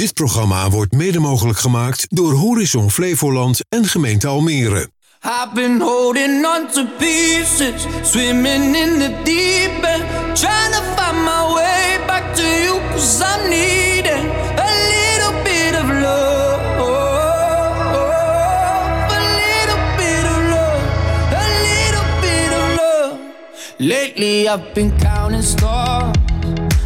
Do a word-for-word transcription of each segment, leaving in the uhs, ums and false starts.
Dit programma wordt mede mogelijk gemaakt door Horizon Flevoland en gemeente Almere. I've been holding on to pieces, swimming in the deep end, trying to find my way back to you, 'cause I'm needing a little bit of love, a little bit of love, a little bit of love. Lately I've been counting stars,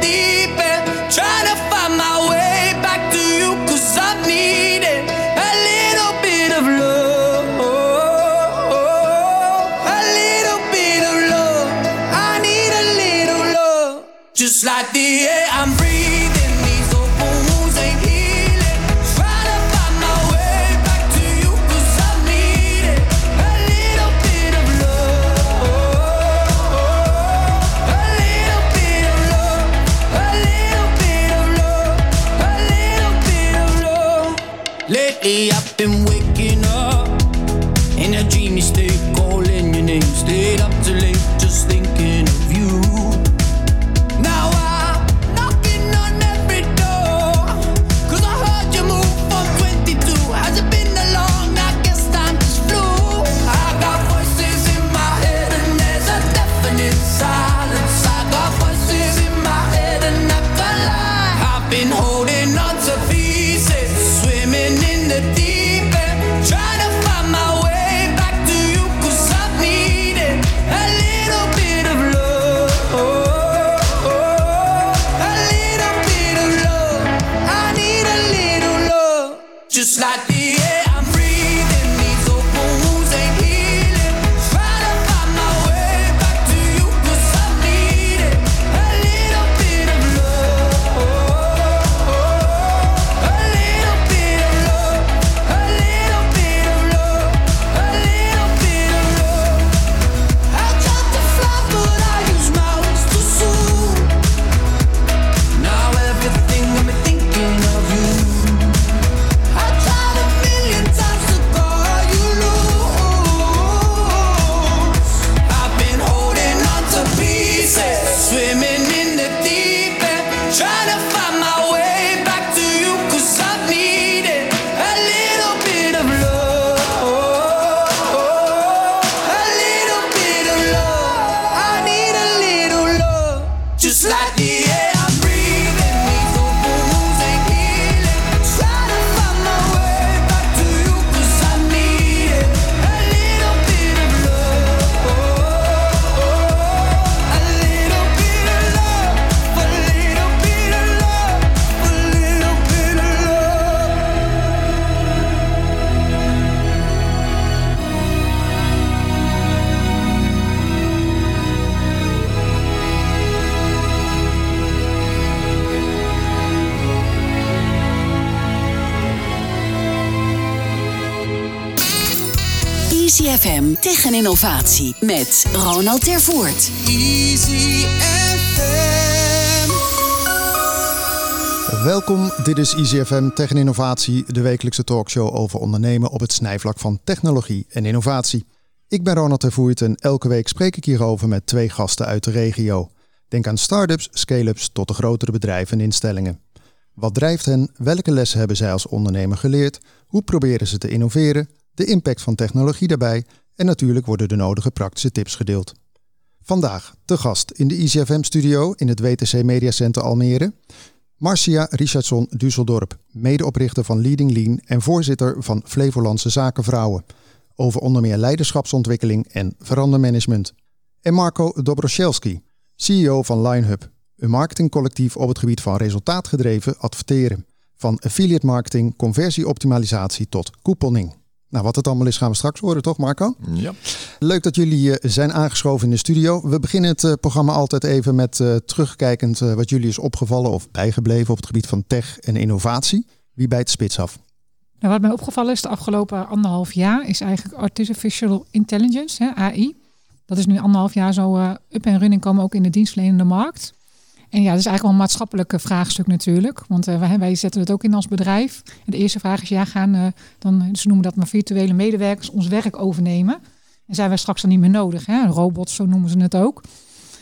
deep end, trying to find my way back to you, 'cause I need it. A little bit of love, just like the air I'm breathing. These open wounds ain't healing. Try to find my way back to you, 'cause I need it. A little bit of love, a little bit of love, a little bit of love, a little bit of love. Lately I've been waking up in a dreamy state, calling your name, stayed up too late just thinking of you. E Z F M tegen innovatie met Ronald Tervoort. E Z F M. Welkom, dit is E Z F M tegen innovatie, de wekelijkse talkshow over ondernemen op het snijvlak van technologie en innovatie. Ik ben Ronald Tervoort en elke week spreek ik hierover met twee gasten uit de regio. Denk aan start-ups, scale-ups tot de grotere bedrijven en instellingen. Wat drijft hen? Welke lessen hebben zij als ondernemer geleerd? Hoe proberen ze te innoveren? De impact van technologie daarbij en natuurlijk worden de nodige praktische tips gedeeld. Vandaag te gast in de I C F M-studio in het W T C Media Center Almere, Marcia Richardson-Düsseldorp, medeoprichter van Leading Lean en voorzitter van Flevolandse Zakenvrouwen, over onder meer leiderschapsontwikkeling en verandermanagement. En Marco Dobroszelski, C E O van Linehub, een marketingcollectief op het gebied van resultaatgedreven adverteren, van affiliate marketing, conversieoptimalisatie tot couponing. Nou, wat het allemaal is, gaan we straks horen, toch Marco? Ja. Leuk dat jullie zijn aangeschoven in de studio. We beginnen het programma altijd even met uh, terugkijkend uh, wat jullie is opgevallen of bijgebleven op het gebied van tech en innovatie. Wie bijt spits af? Nou, wat mij opgevallen is de afgelopen anderhalf jaar is eigenlijk Artificial Intelligence, hè, A I. Dat is nu anderhalf jaar zo uh, up en running komen, ook in de dienstverlenende markt. En ja, dat is eigenlijk wel een maatschappelijk vraagstuk natuurlijk. Want uh, wij, wij zetten het ook in ons bedrijf. En de eerste vraag is, ja, gaan uh, dan, ze noemen dat maar virtuele medewerkers, ons werk overnemen? En zijn wij straks dan niet meer nodig? Hè? Robots, zo noemen ze het ook.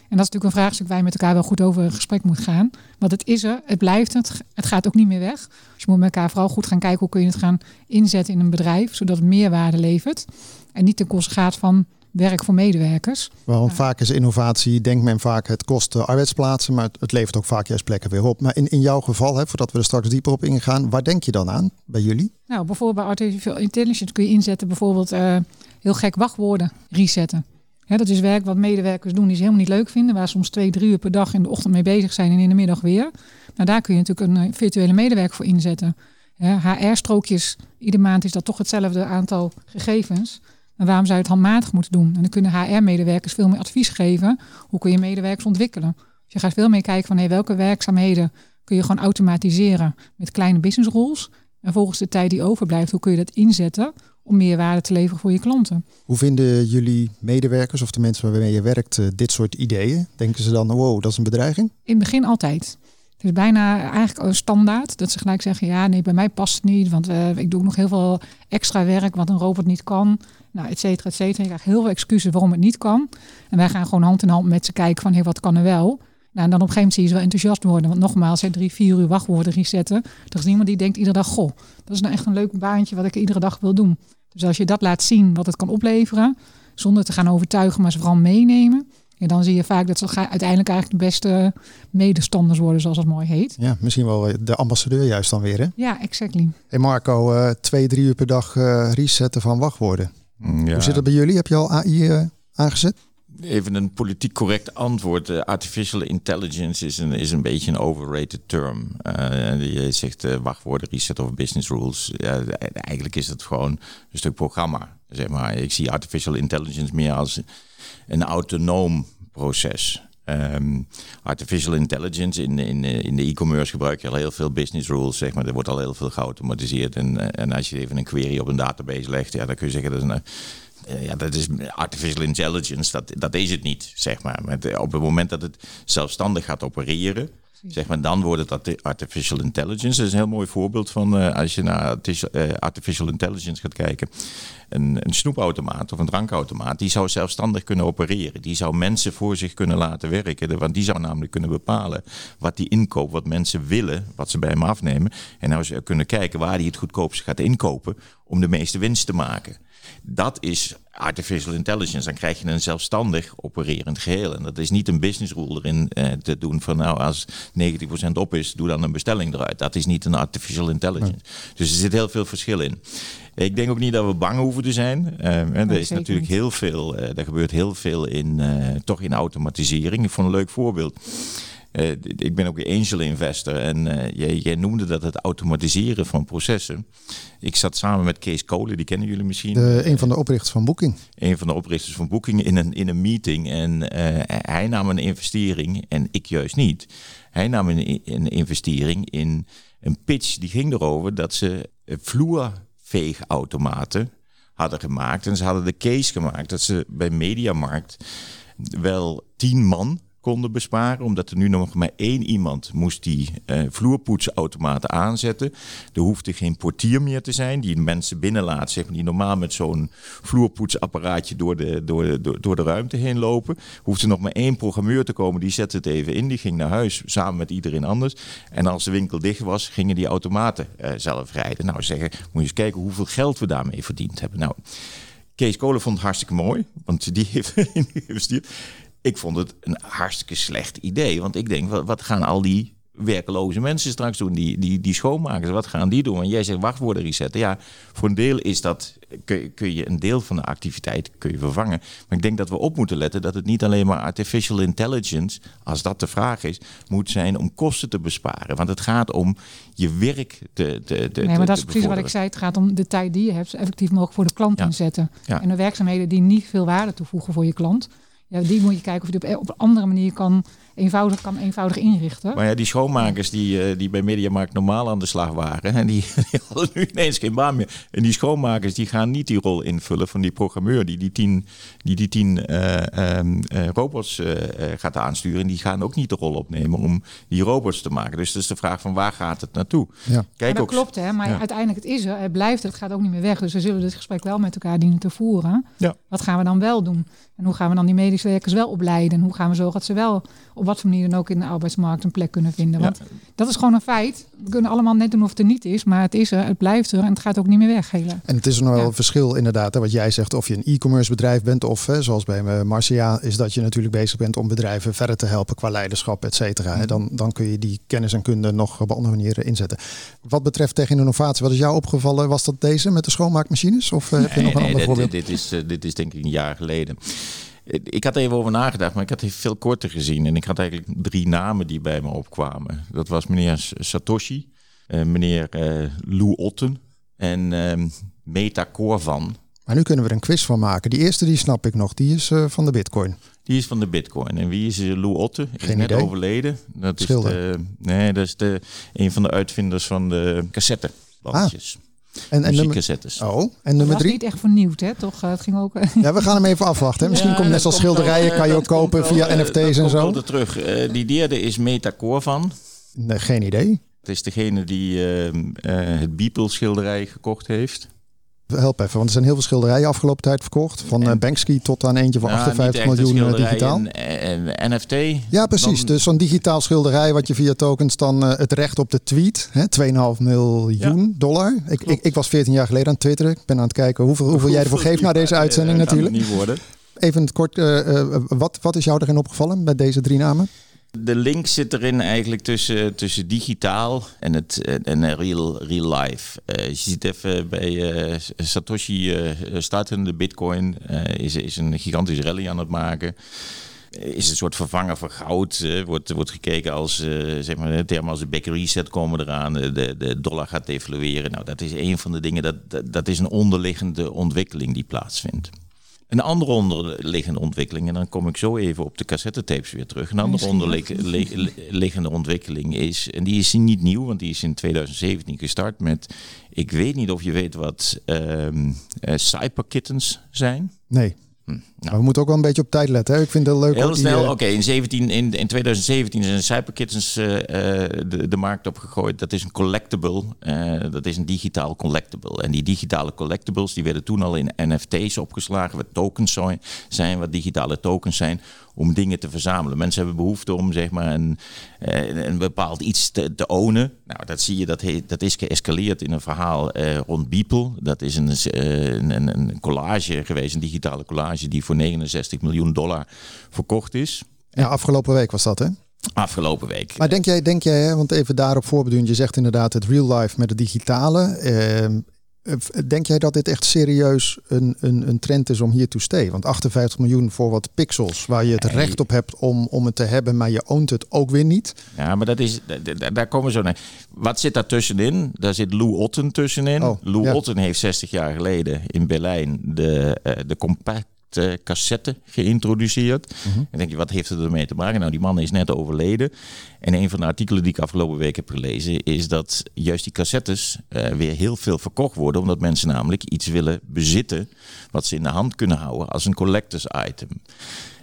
En dat is natuurlijk een vraagstuk waar je met elkaar wel goed over in gesprek moet gaan. Want het is er, het blijft het, het gaat ook niet meer weg. Dus je moet met elkaar vooral goed gaan kijken hoe kun je het gaan inzetten in een bedrijf, zodat het meerwaarde levert. En niet ten koste gaat van werk voor medewerkers. Want uh, vaak is innovatie, denkt men vaak, het kost uh, arbeidsplaatsen, maar het, het levert ook vaak juist plekken weer op. Maar in, in jouw geval, hè, voordat we er straks dieper op ingaan, waar denk je dan aan bij jullie? Nou, bijvoorbeeld bij Artificial Intelligence kun je inzetten, bijvoorbeeld uh, heel gek wachtwoorden resetten. He, dat is werk wat medewerkers doen die ze helemaal niet leuk vinden, waar ze soms twee, drie uur per dag in de ochtend mee bezig zijn en in de middag weer. Nou, daar kun je natuurlijk een virtuele medewerker voor inzetten. H R-strookjes, iedere maand is dat toch hetzelfde aantal gegevens. En waarom zou je het handmatig moeten doen? En dan kunnen H R-medewerkers veel meer advies geven. Hoe kun je medewerkers ontwikkelen? Dus je gaat veel meer kijken van hey, welke werkzaamheden kun je gewoon automatiseren met kleine business roles. En volgens de tijd die overblijft, hoe kun je dat inzetten om meer waarde te leveren voor je klanten. Hoe vinden jullie medewerkers of de mensen waarmee je werkt dit soort ideeën? Denken ze dan, wow, dat is een bedreiging? In het begin altijd. Het is bijna eigenlijk standaard dat ze gelijk zeggen, ja, nee, bij mij past het niet, want uh, ik doe nog heel veel extra werk wat een robot niet kan, nou, et cetera, et cetera. Je krijgt heel veel excuses waarom het niet kan. En wij gaan gewoon hand in hand met ze kijken van, hé, wat kan er wel? Nou, en dan op een gegeven moment zie je ze wel enthousiast worden. Want nogmaals, hè, drie, vier uur wachtwoorden resetten. Er is niemand die denkt iedere dag, goh, dat is nou echt een leuk baantje wat ik iedere dag wil doen. Dus als je dat laat zien, wat het kan opleveren, zonder te gaan overtuigen, maar ze vooral meenemen. En dan zie je vaak dat ze uiteindelijk eigenlijk de beste medestanders worden, zoals dat mooi heet. Ja, misschien wel de ambassadeur juist dan weer, hè? Ja, exactly. Hey Marco, uh, twee, drie uur per dag uh, resetten van wachtwoorden. Ja. Hoe zit dat bij jullie? Heb je al A I uh, aangezet? Even een politiek correct antwoord. Uh, artificial intelligence is een, is een beetje een overrated term. Uh, je zegt uh, wachtwoorden, reset of business rules. Uh, eigenlijk is het gewoon een stuk programma. Zeg maar. Ik zie artificial intelligence meer als een autonoom proces. Um, artificial intelligence, in, in, in de e-commerce gebruik je al heel veel business rules. Zeg maar. Er wordt al heel veel geautomatiseerd. En, en als je even een query op een database legt, ja, dan kun je zeggen dat is een... Ja, dat is artificial intelligence, dat, dat is het niet, zeg maar. Met, op het moment dat het zelfstandig gaat opereren, zeg maar, dan wordt het artificial intelligence. Dat is een heel mooi voorbeeld van uh, als je naar artificial intelligence gaat kijken. Een, een snoepautomaat of een drankautomaat, die zou zelfstandig kunnen opereren. Die zou mensen voor zich kunnen laten werken. Want die zou namelijk kunnen bepalen wat die inkoopt, wat mensen willen, wat ze bij hem afnemen. En nou ze kunnen kijken waar hij het goedkoopst gaat inkopen om de meeste winst te maken. Dat is artificial intelligence. Dan krijg je een zelfstandig opererend geheel. En dat is niet een business rule erin eh, te doen van nou als negentig procent op is, doe dan een bestelling eruit. Dat is niet een artificial intelligence. Ja. Dus er zit heel veel verschil in. Ik denk ook niet dat we bang hoeven te zijn. Uh, en ja, er is natuurlijk niet. heel veel, uh, er gebeurt heel veel in, uh, toch in automatisering. Ik vond een leuk voorbeeld. Uh, ik ben ook een angel investor en uh, jij, jij noemde dat het automatiseren van processen. Ik zat samen met Kees Kolen, die kennen jullie misschien. De, een van de oprichters van Booking. Een van de oprichters van Booking in een, in een meeting. En uh, hij nam een investering en ik juist niet. Hij nam een, een investering in een pitch die ging erover dat ze vloerveegautomaten hadden gemaakt. En ze hadden de case gemaakt dat ze bij Mediamarkt wel tien man... konden besparen, omdat er nu nog maar één iemand moest die uh, vloerpoetsautomaten aanzetten. Er hoefde geen portier meer te zijn die mensen binnenlaat, zeg maar, die normaal met zo'n vloerpoetsapparaatje door de, door, de, door, de, door de ruimte heen lopen. Hoefde nog maar één programmeur te komen, die zette het even in, die ging naar huis samen met iedereen anders. En als de winkel dicht was, gingen die automaten uh, zelf rijden. Nou, zeggen, moet je eens kijken hoeveel geld we daarmee verdiend hebben. Nou, Kees Kolen vond het hartstikke mooi, want die heeft geïnvesteerd. Ik vond het een hartstikke slecht idee. Want ik denk, wat gaan al die werkeloze mensen straks doen? Die, die, die schoonmakers, wat gaan die doen? En jij zegt wachtwoorden resetten. Ja, voor een deel is dat, kun je, kun je een deel van de activiteit kun je vervangen. Maar ik denk dat we op moeten letten dat het niet alleen maar artificial intelligence, als dat de vraag is, moet zijn om kosten te besparen. Want het gaat om je werk te, te, te Nee, maar dat is precies wat ik zei. Het gaat om de tijd die je hebt, effectief mogelijk voor de klant inzetten. Ja. Ja. En de werkzaamheden die niet veel waarde toevoegen voor je klant. Ja, die moet je kijken of je die op een andere manier kan eenvoudig kan eenvoudig inrichten. Maar ja, die schoonmakers die, die bij Mediamarkt normaal aan de slag waren, en die, die hadden nu ineens geen baan meer. En die schoonmakers die gaan niet die rol invullen van die programmeur die die tien, die die tien uh, uh, robots uh, gaat aansturen. En die gaan ook niet de rol opnemen om die robots te maken. Dus dat is de vraag van waar gaat het naartoe? Ja. Kijk, dat ook, klopt, hè? Maar ja. uiteindelijk het is er, het blijft er, het gaat ook niet meer weg. Dus we zullen dit gesprek wel met elkaar dienen te voeren. Ja. Wat gaan we dan wel doen? En hoe gaan we dan die medische werkers wel opleiden? En hoe gaan we zorgen dat ze wel op wat voor manier dan ook in de arbeidsmarkt een plek kunnen vinden? Want ja. dat is gewoon een feit. We kunnen allemaal net doen of het er niet is, maar het is er, het blijft er en het gaat ook niet meer weg. Hela. En het is nog wel ja. een verschil inderdaad, hè, wat jij zegt, of je een e-commerce bedrijf bent of hè, zoals bij Marcia is dat je natuurlijk bezig bent om bedrijven verder te helpen qua leiderschap, et cetera. Mm. Dan, dan kun je die kennis en kunde nog op andere manieren inzetten. Wat betreft tech en innovatie, wat is jou opgevallen? Was dat deze met de schoonmaakmachines? Of heb je nee, nog een nee, ander voorbeeld? Dit, dit, is, uh, dit is denk ik een jaar geleden. Ik had er even over nagedacht, maar ik had het veel korter gezien. En ik had eigenlijk drie namen die bij me opkwamen. Dat was meneer Satoshi, uh, meneer uh, Lou Otten en uh, MetaKovan. Maar nu kunnen we er een quiz van maken. Die eerste, die snap ik nog, die is uh, van de bitcoin. Die is van de bitcoin. En wie is Lou Otten? Is net idee. Overleden. Dat Schilder. Is de, nee, dat is de, een van de uitvinders van de cassettebandjes. Ah. En, en muziekcassettes. Nummer, oh, en nummer drie. Dat was niet echt vernieuwd, hè? Toch? Het ging ook... Ja, we gaan hem even afwachten. Hè? Misschien ja, komt net als schilderijen, kan je ook kopen via wel, N F T's en zo. Terug. Uh, die derde is MetaKovan. Nee, geen idee. Het is degene die uh, uh, het Beeple schilderij gekocht heeft. Help even, want er zijn heel veel schilderijen afgelopen tijd verkocht. Van en, Banksy tot aan eentje van nou, achtenvijftig miljoen digitaal. En, en N F T. Ja, precies. Dan, dus zo'n digitaal schilderij wat je via tokens dan uh, het recht op de tweet. Hè, twee komma vijf miljoen ja, dollar. Ik, ik, ik was veertien jaar geleden aan het twitteren. Ik ben aan het kijken hoeveel, hoeveel jij ervoor geeft na deze uitzending uh, natuurlijk. Niet worden. Even kort, uh, uh, wat, wat is jou erin opgevallen met deze drie namen? De link zit erin eigenlijk tussen, tussen digitaal en, het, en real, real life. Uh, je ziet even bij uh, Satoshi uh, startende bitcoin. Uh, is, is een gigantische rally aan het maken. Is een soort vervanger van goud. Uh, wordt, wordt gekeken als, uh, zeg maar, termen als de back reset komen eraan. De, de dollar gaat devalueren. Nou, dat is een van de dingen. Dat, dat, dat is een onderliggende ontwikkeling die plaatsvindt. Een andere onderliggende ontwikkeling, en dan kom ik zo even op de cassettetapes weer terug. Een andere onderliggende ontwikkeling is, en die is niet nieuw, want die is in tweeduizend zeventien gestart met, ik weet niet of je weet wat um, uh, Cyber Kittens zijn. Nee. Hm, nou. Maar we moeten ook wel een beetje op tijd letten. Hè? Ik vind het leuk. Heel snel, oké. Okay, in, in, in tweeduizend zeventien zijn Cyber Kittens uh, de, de markt opgegooid. Dat is een collectible. Uh, dat is een digitaal collectible. En die digitale collectibles die werden toen al in N F T's opgeslagen. Wat tokens zijn, wat digitale tokens zijn. Om dingen te verzamelen. Mensen hebben behoefte om zeg maar een, een bepaald iets te, te ownen. Nou, dat zie je, dat, he, dat is geëscaleerd in een verhaal uh, rond Beeple. Dat is een, een, een collage geweest, een digitale collage die voor negenenzestig miljoen dollar verkocht is. Ja, afgelopen week was dat, hè? Afgelopen week. Maar denk jij, denk jij hè, want even daarop voorbeduidend, je zegt inderdaad het real life met het digitale. Uh, Denk jij dat dit echt serieus een, een, een trend is om hier to stay? Want achtenvijftig miljoen voor wat pixels waar je het recht op hebt om, om het te hebben, maar je oont het ook weer niet. Ja, maar dat is, daar, daar komen we zo naar. Wat zit daar tussenin? Daar zit Lou Otten tussenin. Oh, Lou ja. Otten heeft zestig jaar geleden in Berlijn de, de compact cassette geïntroduceerd. Mm-hmm. En denk je, wat heeft het ermee te maken? Nou, die man is net overleden. En een van de artikelen die ik afgelopen week heb gelezen is dat juist die cassettes uh, weer heel veel verkocht worden, omdat mensen namelijk iets willen bezitten wat ze in de hand kunnen houden als een collectors item.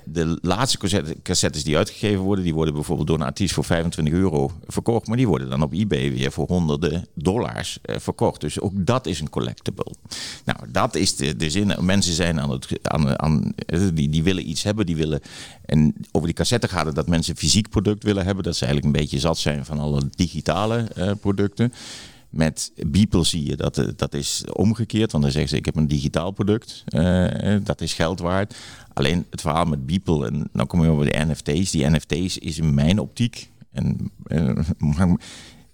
De laatste cassettes die uitgegeven worden, die worden bijvoorbeeld door een artiest voor vijfentwintig euro verkocht. Maar die worden dan op eBay weer voor honderden dollars verkocht. Dus ook dat is een collectible. Nou, dat is de, de zin. Mensen zijn aan het, aan, aan, die, die willen iets hebben. Die willen, en over die cassetten gaat het dat mensen een fysiek product willen hebben. Dat ze eigenlijk een beetje zat zijn van alle digitale uh, producten. Met Beeple zie je dat dat is omgekeerd. Want dan zeggen ze, ik heb een digitaal product. Uh, dat is geld waard. Alleen het verhaal met Beeple. En dan kom je over de N F T's. Die N F T's is in mijn optiek. En, uh,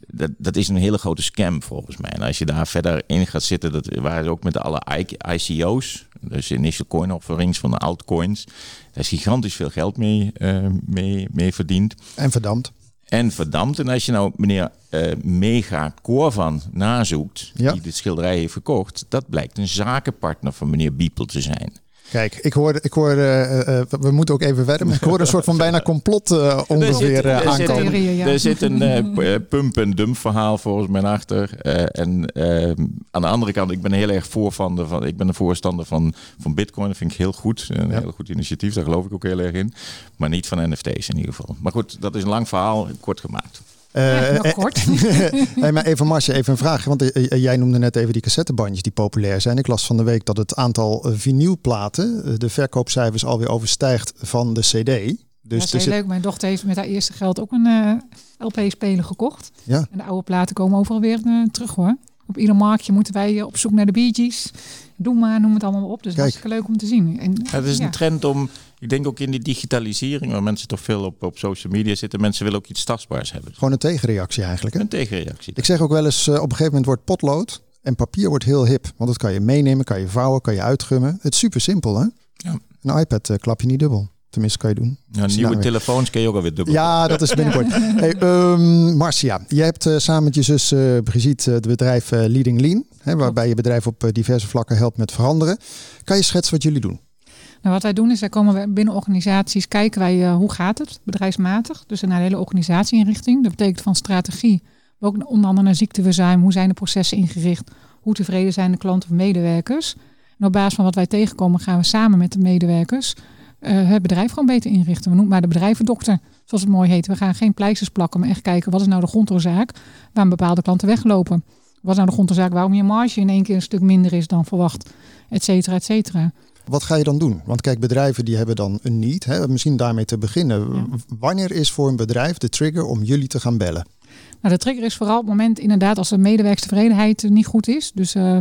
dat, dat is een hele grote scam volgens mij. En als je daar verder in gaat zitten. Dat waren ze ook met alle I C O's. Dus initial coin offerings van de altcoins. Daar is gigantisch veel geld mee, uh, mee, mee verdiend. En verdampt. En verdampt. En als je nou meneer uh, MetaKovan nazoekt, ja. die dit schilderij heeft verkocht, dat blijkt een zakenpartner van meneer Beeple te zijn. Kijk, ik hoor, ik hoor uh, uh, we moeten ook even verder. Ik hoor een soort van bijna complot uh, ongeveer uh, aankomen. Er zit een uh, pump-en-dump verhaal volgens mij achter. Uh, en uh, aan de andere kant, ik ben heel erg voor van, de, van ik ben een voorstander van, van Bitcoin. Dat vind ik heel goed. Een ja. heel goed initiatief, daar geloof ik ook heel erg in. Maar niet van N F T's in ieder geval. Maar goed, dat is een lang verhaal, kort gemaakt. Uh, ja, kort. Hey, maar even Marcia, even een vraag. Want uh, jij noemde net even die cassettebandjes die populair zijn. Ik las van de week dat het aantal uh, vinylplaten, uh, de verkoopcijfers alweer overstijgt van de C D. Dus dat is dus heel leuk. Mijn dochter heeft met haar eerste geld ook een uh, L P-speler gekocht. Ja. En de oude platen komen overal weer uh, terug hoor. Op ieder marktje moeten wij op zoek naar de Bee Gees. Doe maar, noem het allemaal op. Dus dat is leuk om te zien. En, ja, het is ja. een trend om, ik denk ook in die digitalisering, waar mensen toch veel op, op social media zitten. Mensen willen ook iets tastbaars hebben. Gewoon een tegenreactie eigenlijk. Hè? Een tegenreactie. Ik zeg ook wel eens, op een gegeven moment wordt potlood en papier wordt heel hip. Want dat kan je meenemen, kan je vouwen, kan je uitgummen. Het is super simpel hè. Ja. Een iPad uh, klap je niet dubbel. Tenminste, kan je doen. Ja, nieuwe telefoons kun je ook alweer dubbel. Ja, dat is binnenkort. Ja. Hey, um, Marcia, je hebt uh, samen met je zus uh, Brigitte het bedrijf uh, Leading Lean. Hè, waarbij je bedrijf op uh, diverse vlakken helpt met veranderen. Kan je schetsen wat jullie doen? Nou, wat wij doen is, wij komen binnen organisaties, kijken wij uh, hoe gaat het bedrijfsmatig. Dus naar de hele organisatieinrichting. Dat betekent van strategie, maar ook onder andere naar ziekteverzuim. Hoe zijn de processen ingericht? Hoe tevreden zijn de klanten of medewerkers? En op basis van wat wij tegenkomen gaan we samen met de medewerkers Uh, het bedrijf gewoon beter inrichten. We noemen maar de bedrijvendokter, zoals het mooi heet. We gaan geen pleisters plakken, maar echt kijken wat is nou de grondoorzaak waarom bepaalde klanten weglopen. Wat is nou de grondoorzaak waarom je marge in één keer een stuk minder is dan verwacht, et cetera, et cetera. Wat ga je dan doen? Want kijk, bedrijven die hebben dan een need. Hè? Misschien daarmee te beginnen. Ja. Wanneer is voor een bedrijf de trigger om jullie te gaan bellen? Nou, de trigger is vooral op het moment inderdaad als de medewerkstevredenheid niet goed is. Dus uh,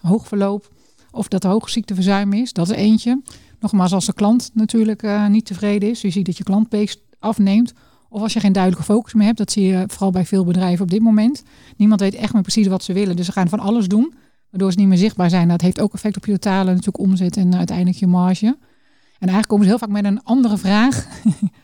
hoog verloop of dat er hoog ziekteverzuim is, dat is eentje. Nogmaals, als de klant natuurlijk uh, niet tevreden is. Je ziet dat je klantbase afneemt. Of als je geen duidelijke focus meer hebt. Dat zie je vooral bij veel bedrijven op dit moment. Niemand weet echt meer precies wat ze willen. Dus ze gaan van alles doen. Waardoor ze niet meer zichtbaar zijn. Dat heeft ook effect op je totale natuurlijk omzet en uh, uiteindelijk je marge. En eigenlijk komen ze heel vaak met een andere vraag.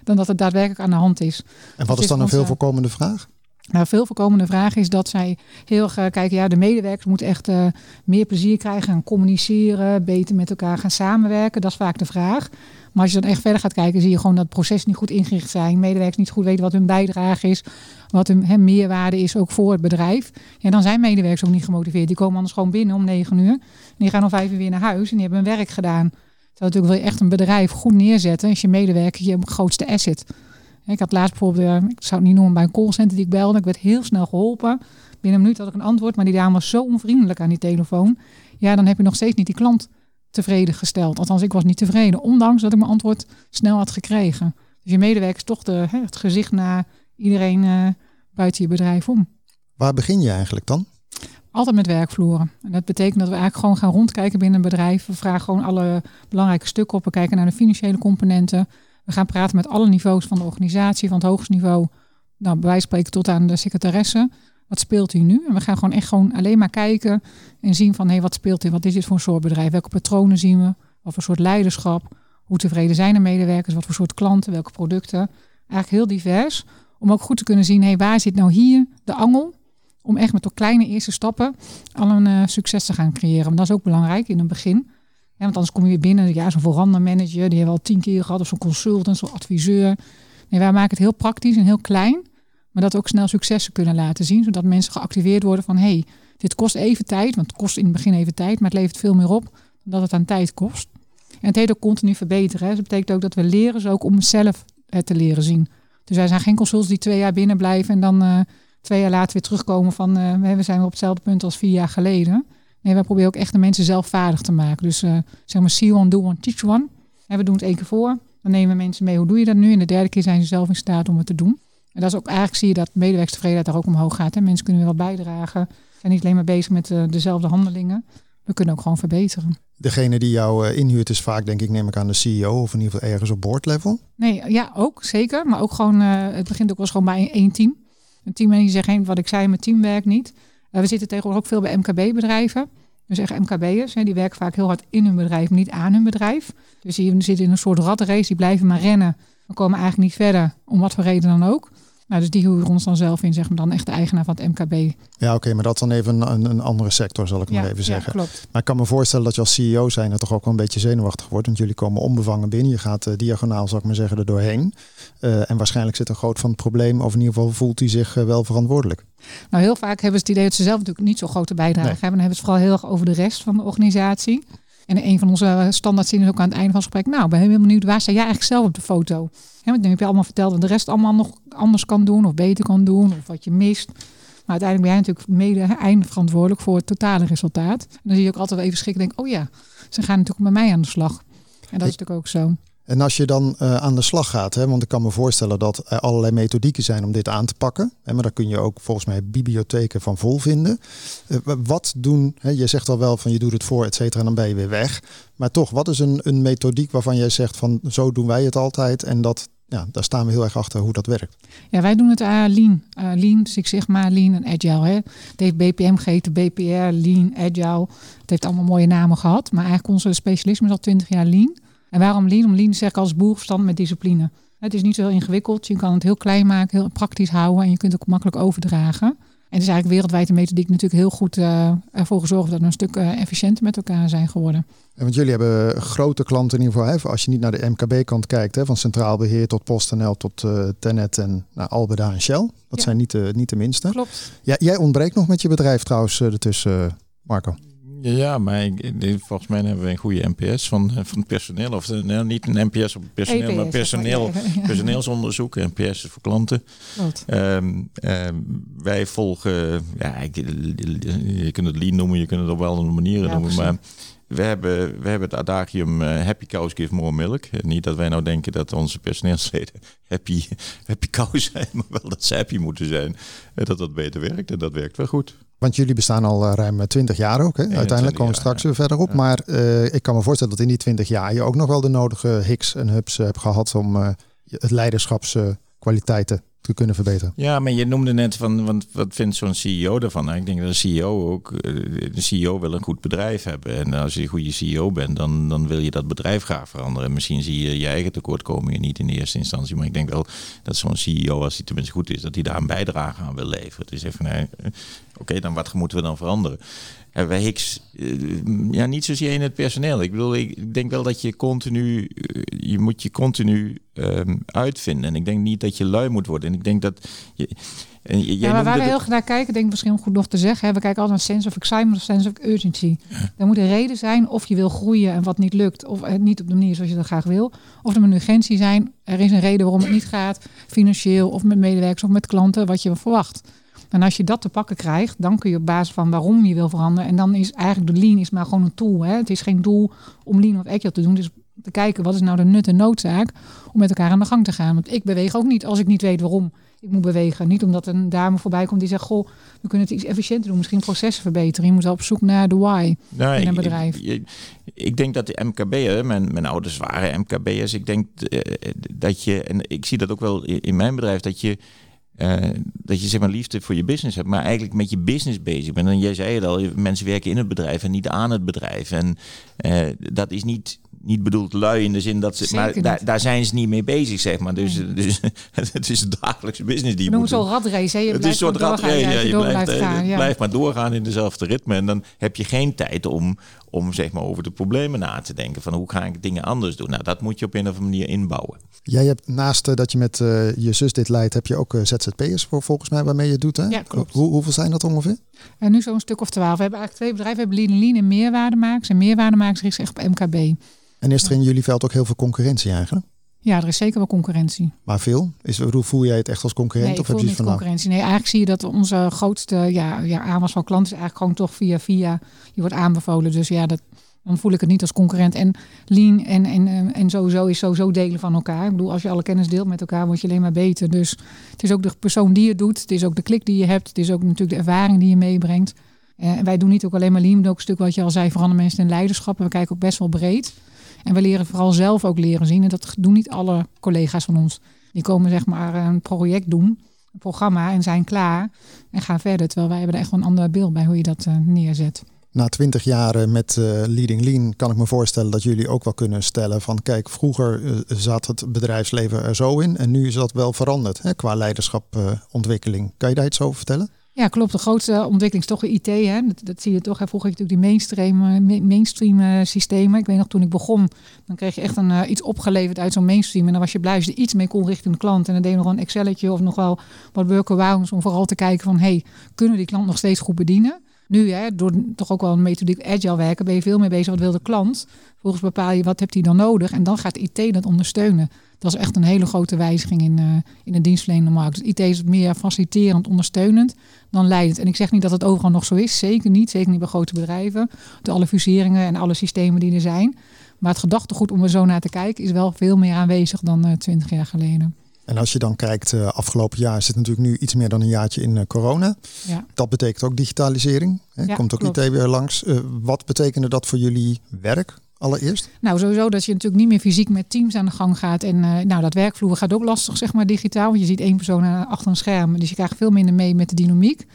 Dan dat het daadwerkelijk aan de hand is. En wat is dan een veel voorkomende vraag? Nou, veel voorkomende vraag is dat zij heel erg kijken, ja, de medewerkers moeten echt uh, meer plezier krijgen, gaan communiceren, beter met elkaar gaan samenwerken. Dat is vaak de vraag. Maar als je dan echt verder gaat kijken, zie je gewoon dat processen niet goed ingericht zijn. Medewerkers niet goed weten wat hun bijdrage is, wat hun he, meerwaarde is ook voor het bedrijf. Ja, dan zijn medewerkers ook niet gemotiveerd. Die komen anders gewoon binnen om negen uur. En die gaan om vijf uur weer naar huis en die hebben hun werk gedaan. Terwijl natuurlijk wil je echt een bedrijf goed neerzetten. Als je medewerker je grootste asset. Ik had laatst bijvoorbeeld, ik zou het niet noemen, bij een callcenter die ik belde. Ik werd heel snel geholpen. Binnen een minuut had ik een antwoord, maar die dame was zo onvriendelijk aan die telefoon. Ja, dan heb je nog steeds niet die klant tevreden gesteld. Althans, ik was niet tevreden, ondanks dat ik mijn antwoord snel had gekregen. Dus je medewerkers toch de, hè, het gezicht naar iedereen uh, buiten je bedrijf om. Waar begin je eigenlijk dan? Altijd met werkvloeren. En dat betekent dat we eigenlijk gewoon gaan rondkijken binnen een bedrijf. We vragen gewoon alle belangrijke stukken op. We kijken naar de financiële componenten. We gaan praten met alle niveaus van de organisatie, van het hoogste niveau, nou, bij wijze van spreken tot aan de secretaresse. Wat speelt hier nu? En we gaan gewoon echt gewoon alleen maar kijken en zien van, hé, hey, wat speelt hier? Wat is dit voor een soort bedrijf? Welke patronen zien we? Wat voor soort leiderschap? Hoe tevreden zijn de medewerkers? Wat voor soort klanten? Welke producten? Eigenlijk heel divers. Om ook goed te kunnen zien, hé, hey, waar zit nou hier de angel? Om echt met de kleine eerste stappen al een uh, succes te gaan creëren. Want dat is ook belangrijk in het begin. Ja, want anders kom je weer binnen, ja, zo'n verandermanager, die hebben we al tien keer gehad, of zo'n consultant, zo'n adviseur. Nee, wij maken het heel praktisch en heel klein, maar dat we ook snel successen kunnen laten zien, zodat mensen geactiveerd worden van, hé, hey, dit kost even tijd, want het kost in het begin even tijd, maar het levert veel meer op dan dat het aan tijd kost. En het heet ook continu verbeteren. Hè. Dus dat betekent ook dat we leren, zo ook om zelf het te leren zien. Dus wij zijn geen consultants die twee jaar binnen blijven en dan uh, twee jaar later weer terugkomen van, uh, we zijn weer op hetzelfde punt als vier jaar geleden. Nee, wij proberen ook echt de mensen zelf vaardig te maken. Dus uh, zeg maar, see one, do one, teach one. En we doen het één keer voor. Dan nemen we mensen mee, hoe doe je dat nu? En de derde keer zijn ze zelf in staat om het te doen. En dat is ook eigenlijk, zie je dat medewerkstevredenheid daar ook omhoog gaat. Hè? Mensen kunnen weer wat bijdragen. Zijn niet alleen maar bezig met uh, dezelfde handelingen. We kunnen ook gewoon verbeteren. Degene die jou uh, inhuurt is vaak, denk ik, neem ik aan de C E O of in ieder geval ergens op board level. Nee, ja, ook zeker. Maar ook gewoon, uh, het begint ook wel eens gewoon bij één team. Een teammanager zegt, hey, wat ik zei, mijn team werkt niet. We zitten tegenwoordig ook veel bij M K B-bedrijven. Dus echt M K B'ers, die werken vaak heel hard in hun bedrijf, maar niet aan hun bedrijf. Dus die zitten in een soort ratrace, die blijven maar rennen. We komen eigenlijk niet verder, om wat voor reden dan ook. Nou, dus die huren ons dan zelf in, zeg maar, dan echt de eigenaar van het M K B. Ja, oké, okay, maar dat is dan even een, een andere sector, zal ik ja, maar even zeggen. Ja, klopt. Maar ik kan me voorstellen dat je als C E O zijn er toch ook wel een beetje zenuwachtig wordt. Want jullie komen onbevangen binnen. Je gaat uh, diagonaal, zal ik maar zeggen, er doorheen. Uh, en waarschijnlijk zit er groot van het probleem. Of in ieder geval voelt hij zich uh, wel verantwoordelijk. Nou, heel vaak hebben ze het idee dat ze zelf natuurlijk niet zo'n grote bijdrage nee. hebben. Dan hebben ze het vooral heel erg over de rest van de organisatie. En een van onze standaard zinnen is ook aan het einde van het gesprek. Nou, ben heel benieuwd, waar sta jij eigenlijk zelf op de foto? Ja, want nu heb je allemaal verteld wat de rest allemaal nog anders kan doen of beter kan doen of wat je mist. Maar uiteindelijk ben jij natuurlijk mede eindverantwoordelijk voor het totale resultaat. En dan zie je ook altijd wel even schrikken en denk, oh ja, ze gaan natuurlijk met mij aan de slag. En dat is natuurlijk ook zo. En als je dan uh, aan de slag gaat, hè, want ik kan me voorstellen dat er allerlei methodieken zijn om dit aan te pakken. Hè, maar daar kun je ook volgens mij bibliotheken van vol vinden. Uh, wat doen, hè, je zegt al wel van je doet het voor, et cetera, en dan ben je weer weg. Maar toch, wat is een, een methodiek waarvan jij zegt van zo doen wij het altijd en dat... Ja, daar staan we heel erg achter hoe dat werkt. Ja, wij doen het uh, Lean. Uh, lean, Six Sigma, Lean en Agile. Hè. Het heeft B P M geheten, B P R, Lean, Agile. Het heeft allemaal mooie namen gehad. Maar eigenlijk onze specialisme is al twintig jaar Lean. En waarom Lean? Om Lean zeg ik als boerverstand met discipline. Het is niet zo heel ingewikkeld. Je kan het heel klein maken, heel praktisch houden. En je kunt het ook makkelijk overdragen. En het is eigenlijk wereldwijd een methodiek natuurlijk heel goed uh, ervoor gezorgd dat we een stuk uh, efficiënter met elkaar zijn geworden. En want jullie hebben grote klanten in ieder geval. Hè, als je niet naar de M K B-kant kijkt, hè, van Centraal Beheer tot PostNL tot uh, Tenet en nou, Albeda en Shell. Dat ja. zijn niet de, niet de minste. Klopt. Ja, jij ontbreekt nog met je bedrijf trouwens uh, ertussen, uh, Marco. Ja, maar ik, volgens mij hebben we een goede N P S van, van personeel. Of nee, niet een N P S op personeel, E P S, maar personeel, ja. personeelsonderzoek. N P S is voor klanten. Um, um, wij volgen, ja, ik, je kunt het lean noemen, je kunt het op wel een manier ja, noemen. Maar we hebben, we hebben het adagium uh, happy cows give more milk. Uh, niet dat wij nou denken dat onze personeelsleden happy, happy cows zijn, maar wel dat ze happy moeten zijn. Uh, dat dat beter werkt en dat werkt wel goed. Want jullie bestaan al ruim twintig jaar ook. Hè? Uiteindelijk komen we straks weer verder op. Maar uh, ik kan me voorstellen dat in die twintig jaar je ook nog wel de nodige hiks en hubs hebt gehad om uh, het leiderschapskwaliteiten uh, te kunnen verbeteren. Ja, maar je noemde net van, want wat vindt zo'n C E O daarvan? Ik denk dat een C E O ook, een C E O wil een goed bedrijf hebben. En als je een goede C E O bent, dan, dan wil je dat bedrijf graag veranderen. Misschien zie je je eigen tekortkomingen niet in de eerste instantie. Maar ik denk wel dat zo'n C E O, als hij tenminste goed is, dat hij daar een bijdrage aan wil leveren. Dus even, nee, oké, okay, dan wat moeten we dan veranderen? En wij hiks, ja, niet zozeer in het personeel. Ik bedoel, ik denk wel dat je continu, je moet je continu um, uitvinden. En ik denk niet dat je lui moet worden. En ik denk dat... Je, en jij ja, maar waar we heel graag naar kijken, denk ik misschien goed nog te zeggen. Hè? We kijken altijd naar sense of excitement of sense of urgency. Ja. Er moet een reden zijn of je wil groeien en wat niet lukt. Of het niet op de manier zoals je dat graag wil. Of er moet een urgentie zijn. Er is een reden waarom het niet gaat. Financieel of met medewerkers of met klanten. Wat je verwacht. En als je dat te pakken krijgt, dan kun je op basis van waarom je wil veranderen. En dan is eigenlijk de lean is maar gewoon een tool. Hè? Het is geen doel om lean of agile te doen. Het is te kijken wat is nou de nut en noodzaak om met elkaar aan de gang te gaan. Want ik beweeg ook niet als ik niet weet waarom ik moet bewegen. Niet omdat een dame voorbij komt die zegt, goh, we kunnen het iets efficiënter doen. Misschien processen verbeteren. Je moet al op zoek naar de why nou, in een ik, bedrijf. Ik, ik, ik denk dat de M K B'er, mijn, mijn ouders waren M K B'ers. Ik denk uh, dat je, en ik zie dat ook wel in mijn bedrijf, dat je... Uh, dat je zeg maar liefde voor je business hebt, maar eigenlijk met je business bezig bent. En jij zei het al, mensen werken in het bedrijf en niet aan het bedrijf. En uh, dat is niet, niet bedoeld lui in de zin dat ze... Maar daar, daar zijn ze niet mee bezig, zeg maar. Dus, nee. dus het is een dagelijkse business die je moet doen. Noem het zo'n radrace, hè? Je het is zo'n radrace, ja, je blijft, blijft, gaan, ja. blijft maar doorgaan in dezelfde ritme. En dan heb je geen tijd om, om zeg maar over de problemen na te denken. Van hoe ga ik dingen anders doen? Nou, dat moet je op een of andere manier inbouwen. Jij hebt naast uh, dat je met uh, je zus dit leidt, heb je ook uh, Z Z P'ers voor, volgens mij waarmee je het doet. Hè? Ja, klopt. Hoe, hoeveel zijn dat ongeveer? En nu zo'n stuk of twaalf. We hebben eigenlijk twee bedrijven. We hebben Leading Lean en Meerwaardemaaks. En Meerwaardemaaks richt zich op M K B. En is er in jullie veld ook heel veel concurrentie eigenlijk? Ja, er is zeker wel concurrentie. Maar veel? Is, voel jij het echt als concurrent? Nee, of heb je niet van concurrentie. Nee, eigenlijk zie je dat onze grootste ja, ja, aanwas van klanten is eigenlijk gewoon toch via via. Je wordt aanbevolen, dus ja, dat... Dan voel ik het niet als concurrent. En lean en, en, en sowieso is sowieso delen van elkaar. Ik bedoel, als je alle kennis deelt met elkaar, word je alleen maar beter. Dus het is ook de persoon die het doet. Het is ook de klik die je hebt. Het is ook natuurlijk de ervaring die je meebrengt. En wij doen niet ook alleen maar lean. Ook een stuk wat je al zei, verander mensen in leiderschap. We kijken ook best wel breed. En we leren vooral zelf ook leren zien. En dat doen niet alle collega's van ons. Die komen zeg maar een project doen, een programma en zijn klaar. En gaan verder. Terwijl wij hebben er echt wel een ander beeld bij hoe je dat neerzet. na twintig jaren met uh, Leading Lean kan ik me voorstellen dat jullie ook wel kunnen stellen van kijk, vroeger uh, zat het bedrijfsleven er zo in en nu is dat wel veranderd, hè, qua leiderschapontwikkeling. Uh, kan je daar iets over vertellen? Ja, klopt. De grootste ontwikkeling is toch I T. Hè? Dat, dat zie je toch. Hè? Vroeger had je natuurlijk die mainstream, uh, mainstream uh, systemen. Ik weet nog, toen ik begon, dan kreeg je echt een, uh, iets opgeleverd uit zo'n mainstream. En dan was je blij als je er iets mee kon richting de klant. En dan deed je nog een Excelletje of nog wel wat workarounds om vooral te kijken van, hey, kunnen we die klant nog steeds goed bedienen? Nu, hè, door toch ook wel een methodiek agile werken, ben je veel meer bezig. Wat wil de klant? Vervolgens bepaal je, wat heeft hij dan nodig? En dan gaat I T dat ondersteunen. Dat is echt een hele grote wijziging in, uh, in de dienstverlenende markt. Dus I T is meer faciliterend, ondersteunend dan leidend. En ik zeg niet dat het overal nog zo is. Zeker niet. Zeker niet bij grote bedrijven. Door alle fuseringen en alle systemen die er zijn. Maar het gedachtegoed om er zo naar te kijken is wel veel meer aanwezig dan twintig uh, jaar geleden. En als je dan kijkt, uh, afgelopen jaar zit natuurlijk nu iets meer dan een jaartje in uh, corona. Ja. Dat betekent ook digitalisering. Hè? Ja, komt ook klopt. I T weer langs. Uh, wat betekende dat voor jullie werk? Allereerst? Nou, sowieso dat je natuurlijk niet meer fysiek met teams aan de gang gaat. En uh, nou, dat werkvloer gaat ook lastig, zeg maar, digitaal. Want je ziet één persoon achter een scherm. Dus je krijgt veel minder mee met de dynamiek.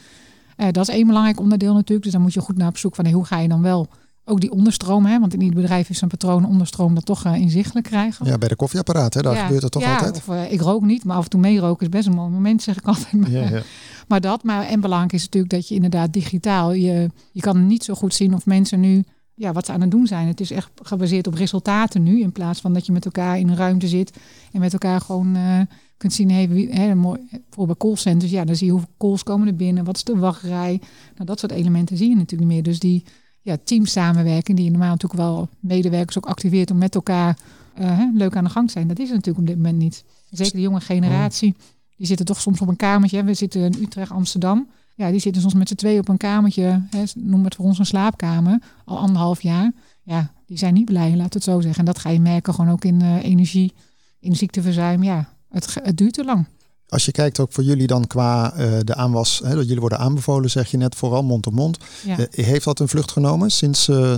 Uh, dat is één belangrijk onderdeel natuurlijk. Dus dan moet je goed naar op zoek van hey, hoe ga je dan wel ook die onderstroom, hè? Want in ieder bedrijf is een patroon onderstroom dat toch uh, inzichtelijk krijgen. Ja, bij de koffieapparaat, hè? Daar ja, gebeurt dat toch ja, altijd? Of, uh, ik rook niet, maar af en toe meeroken is best een mooi moment, zeg ik altijd. Maar, ja, ja. maar dat, maar en belangrijk is natuurlijk dat je inderdaad digitaal, je, je kan niet zo goed zien of mensen nu ja, wat ze aan het doen zijn. Het is echt gebaseerd op resultaten nu. In plaats van dat je met elkaar in een ruimte zit. En met elkaar gewoon uh, kunt zien. Hey, wie, hey, mooi, bijvoorbeeld callcenters. Ja, dan zie je hoeveel calls komen er binnen. Wat is de wachtrij? Nou, dat soort elementen zie je natuurlijk niet meer. Dus die ja, teamsamenwerking die je normaal natuurlijk wel medewerkers ook activeert. Om met elkaar uh, leuk aan de gang te zijn. Dat is er natuurlijk op dit moment niet. Zeker de jonge generatie. Die zitten toch soms op een kamertje. Hè? We zitten in Utrecht, Amsterdam. Ja, die zitten soms met z'n tweeën op een kamertje, hè, noem het voor ons een slaapkamer, al anderhalf jaar. Ja, die zijn niet blij, laat het zo zeggen. En dat ga je merken gewoon ook in uh, energie, in ziekteverzuim. Ja, het, het duurt te lang. Als je kijkt ook voor jullie dan qua uh, de aanwas, hè, jullie worden aanbevolen, zeg je net, vooral mond op mond. Ja. Uh, heeft dat een vlucht genomen sinds Uh...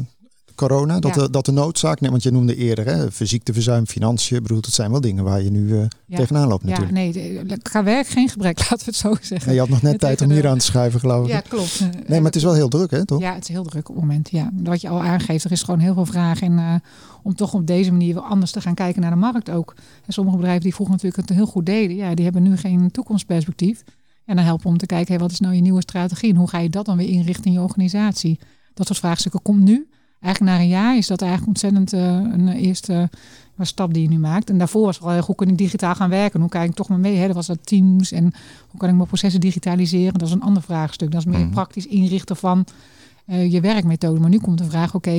corona, dat, ja. de, dat de noodzaak, nee, want je noemde eerder, hè, ziekteverzuim, financiën, bedoel, dat zijn wel dingen waar je nu uh, ja. tegenaan loopt natuurlijk. Ja, nee, qua werk geen gebrek, laten we het zo zeggen. Nee, je had nog net het tijd om hier de aan te schuiven, geloof ik. Ja, klopt. Nee, maar het is wel heel druk, hè, toch? Ja, het is heel druk op het moment, ja. Wat je al aangeeft, er is gewoon heel veel vraag en uh, om toch op deze manier anders te gaan kijken naar de markt ook. En sommige bedrijven die vroeger natuurlijk het heel goed deden, ja, die hebben nu geen toekomstperspectief. En dan helpen om te kijken, hey, wat is nou je nieuwe strategie en hoe ga je dat dan weer inrichten in je organisatie? Dat soort vraagstukken komt nu. Eigenlijk na een jaar is dat eigenlijk ontzettend uh, een eerste uh, stap die je nu maakt. En daarvoor was het al heel goed, hoe kan ik digitaal gaan werken? Hoe kijk ik toch maar mee? Hè? Dat was dat teams en hoe kan ik mijn processen digitaliseren? Dat is een ander vraagstuk. Dat is meer mm-hmm. praktisch inrichten van uh, je werkmethode. Maar nu komt de vraag, oké,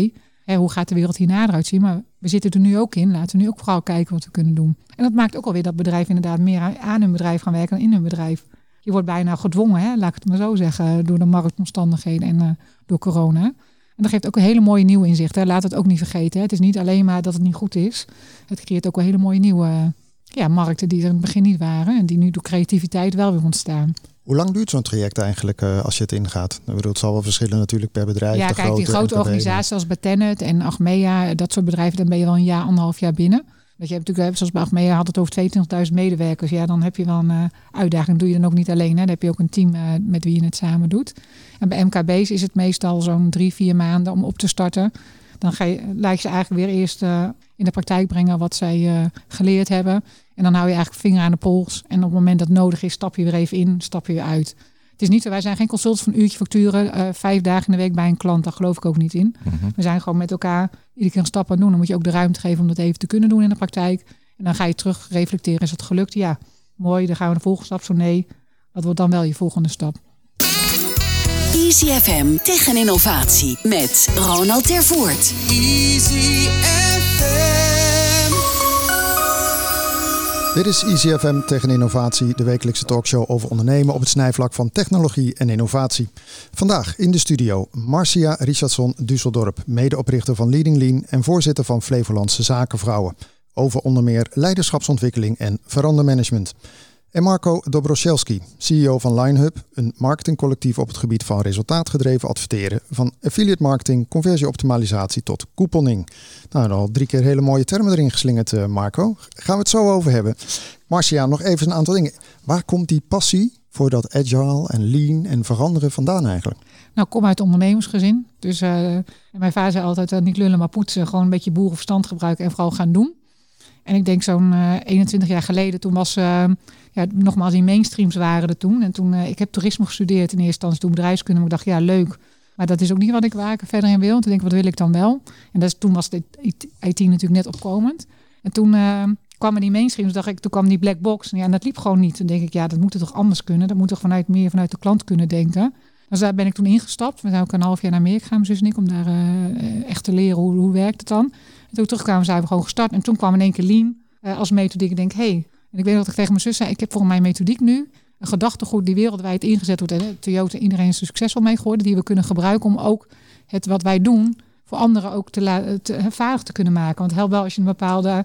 okay, hoe gaat de wereld hierna eruit zien? Maar we zitten er nu ook in. Laten we nu ook vooral kijken wat we kunnen doen. En dat maakt ook alweer dat bedrijven inderdaad meer aan hun bedrijf gaan werken dan in hun bedrijf. Je wordt bijna gedwongen, hè? Laat ik het maar zo zeggen, door de marktomstandigheden en uh, door corona. En dat geeft ook een hele mooie nieuwe inzicht. Hè. Laat het ook niet vergeten. Hè. Het is niet alleen maar dat het niet goed is. Het creëert ook een hele mooie nieuwe ja, markten die er in het begin niet waren. En die nu door creativiteit wel weer ontstaan. Hoe lang duurt zo'n traject eigenlijk uh, als je het ingaat? Ik bedoel, het zal wel verschillen natuurlijk per bedrijf. Ja, de kijk, grote, die grote organisaties zoals bij Tenet en Achmea, dat soort bedrijven, dan ben je wel een jaar, anderhalf jaar binnen. Dat je hebt natuurlijk, zoals bij Achmea had het over tweeëntwintigduizend medewerkers. Ja, dan heb je wel een uh, uitdaging. Doe je dan ook niet alleen. Hè? Dan heb je ook een team uh, met wie je het samen doet. En bij M K B's is het meestal zo'n drie, vier maanden om op te starten. Dan ga je, laat je ze eigenlijk weer eerst uh, in de praktijk brengen wat zij uh, geleerd hebben. En dan hou je eigenlijk vinger aan de pols. En op het moment dat nodig is, stap je weer even in, stap je weer uit. Het is niet zo, wij zijn geen consultants van uurtje facturen, uh, vijf dagen in de week bij een klant. Daar geloof ik ook niet in. Mm-hmm. We zijn gewoon met elkaar iedere keer een stap aan doen. Dan moet je ook de ruimte geven om dat even te kunnen doen in de praktijk. En dan ga je terug reflecteren. Is dat gelukt? Ja, mooi. Dan gaan we de volgende stap. Zo nee, dat wordt dan wel je volgende stap. E Z F M Tech en Innovatie met Ronald Tervoort. Dit is I C F M Tech en Innovatie, de wekelijkse talkshow over ondernemen op het snijvlak van technologie en innovatie. Vandaag in de studio Marcia Richardson-Düsseldorp, medeoprichter van Leading Lean en voorzitter van Flevolandse Zakenvrouwen. Over onder meer leiderschapsontwikkeling en verandermanagement. En Marco Dobroszelski, C E O van Linehub, een marketingcollectief op het gebied van resultaatgedreven adverteren, van affiliate marketing, conversieoptimalisatie tot couponing. Nou, al drie keer hele mooie termen erin geslingerd, Marco. Gaan we het zo over hebben. Marcia, nog even een aantal dingen. Waar komt die passie voor dat agile en lean en veranderen vandaan eigenlijk? Nou, ik kom uit ondernemersgezin. Dus uh, mijn vader zei altijd uh, niet lullen maar poetsen. Gewoon een beetje boerenverstand gebruiken en vooral gaan doen. En ik denk zo'n uh, eenentwintig jaar geleden, toen was, uh, ja, nogmaals die mainstreams waren er toen. En toen, uh, ik heb toerisme gestudeerd in eerste instantie, toen bedrijfskunde. Maar ik dacht, ja leuk, maar dat is ook niet wat ik waar ik verder in wil. En toen denk ik, wat wil ik dan wel? En dat is, toen was de I T natuurlijk net opkomend. En toen uh, kwamen die mainstreams, dacht ik, toen kwam die black box. En, ja, en dat liep gewoon niet. Toen denk ik, ja, dat moet er toch anders kunnen. Dat moet toch vanuit meer vanuit de klant kunnen denken. Dus daar ben ik toen ingestapt. We zijn ook een half jaar naar Amerika gegaan, mijn zus en ik, om daar uh, echt te leren hoe, hoe werkt het dan. Toen terugkwamen, zijn we gewoon gestart. En toen kwam in één keer Lean uh, als methodiek. Ik denk, hé, hey. En ik weet dat ik tegen mijn zus zei, ik heb volgens mij een methodiek nu. Een gedachtegoed die wereldwijd ingezet wordt. En Toyota, iedereen is er succesvol mee geworden. Die we kunnen gebruiken om ook het wat wij doen voor anderen ook te, la- te vaardig te kunnen maken. Want het helpt wel als je een bepaalde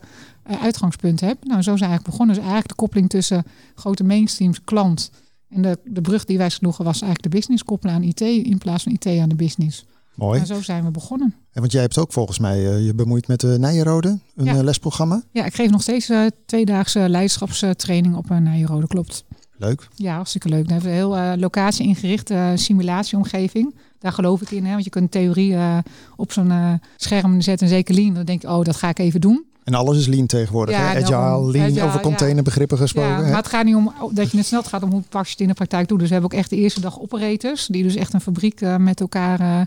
uh, uitgangspunt hebt. Nou, zo zijn we eigenlijk begonnen. Dus eigenlijk de koppeling tussen grote mainstreams, klant. En de, de brug die wij sloegen was eigenlijk de business koppelen aan I T in plaats van I T aan de business. Mooi. En zo zijn we begonnen. En want jij hebt ook volgens mij uh, je bemoeid met uh, Nijenrode, een ja. lesprogramma. Ja, ik geef nog steeds uh, tweedaagse leiderschapstraining op uh, Nijenrode, klopt. Leuk. Ja, hartstikke leuk. We hebben een heel uh, locatie ingerichte uh, simulatieomgeving. Daar geloof ik in, hè, want je kunt theorie uh, op zo'n uh, scherm zetten, zeker lean. Dan denk ik, oh, dat ga ik even doen. En alles is lean tegenwoordig. Ja, agile, daarom, lean, agile, over containerbegrippen ja. gesproken. Ja, maar hè? Het gaat niet om dat je het snel gaat om hoe pas je het in de praktijk doet. Dus we hebben ook echt de eerste dag operators. Die dus echt een fabriek uh, met elkaar uh,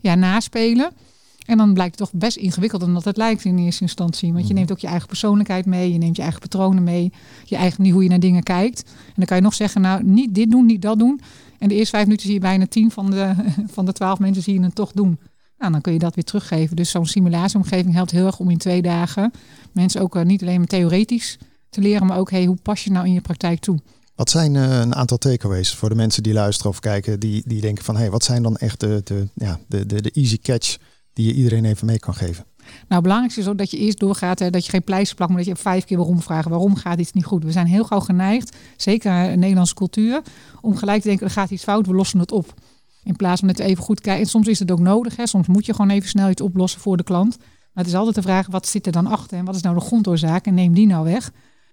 ja, naspelen. En dan blijkt het toch best ingewikkeld dan dat het lijkt in eerste instantie. Want je neemt ook je eigen persoonlijkheid mee. Je neemt je eigen patronen mee. Je eigen hoe je naar dingen kijkt. En dan kan je nog zeggen, nou niet dit doen, niet dat doen. En de eerste vijf minuten zie je bijna tien van de, van de twaalf mensen zie je het toch doen. Nou, dan kun je dat weer teruggeven. Dus zo'n simulatieomgeving helpt heel erg om in twee dagen mensen ook uh, niet alleen maar theoretisch te leren, maar ook hey, hoe pas je nou in je praktijk toe? Wat zijn uh, een aantal takeaways voor de mensen die luisteren of kijken, die, die denken van hey, wat zijn dan echt de, de, ja, de, de, de easy catch die je iedereen even mee kan geven? Nou, het belangrijkste is ook dat je eerst doorgaat, hè, dat je geen pleister plakt, maar dat je vijf keer waarom vraagt. Waarom gaat iets niet goed? We zijn heel gauw geneigd, zeker in de Nederlandse cultuur, om gelijk te denken, er gaat iets fout, we lossen het op. In plaats van het even goed kijken. En soms is het ook nodig. Hè. Soms moet je gewoon even snel iets oplossen voor de klant. Maar het is altijd de vraag, wat zit er dan achter? En wat is nou de grondoorzaak? En neem die nou weg.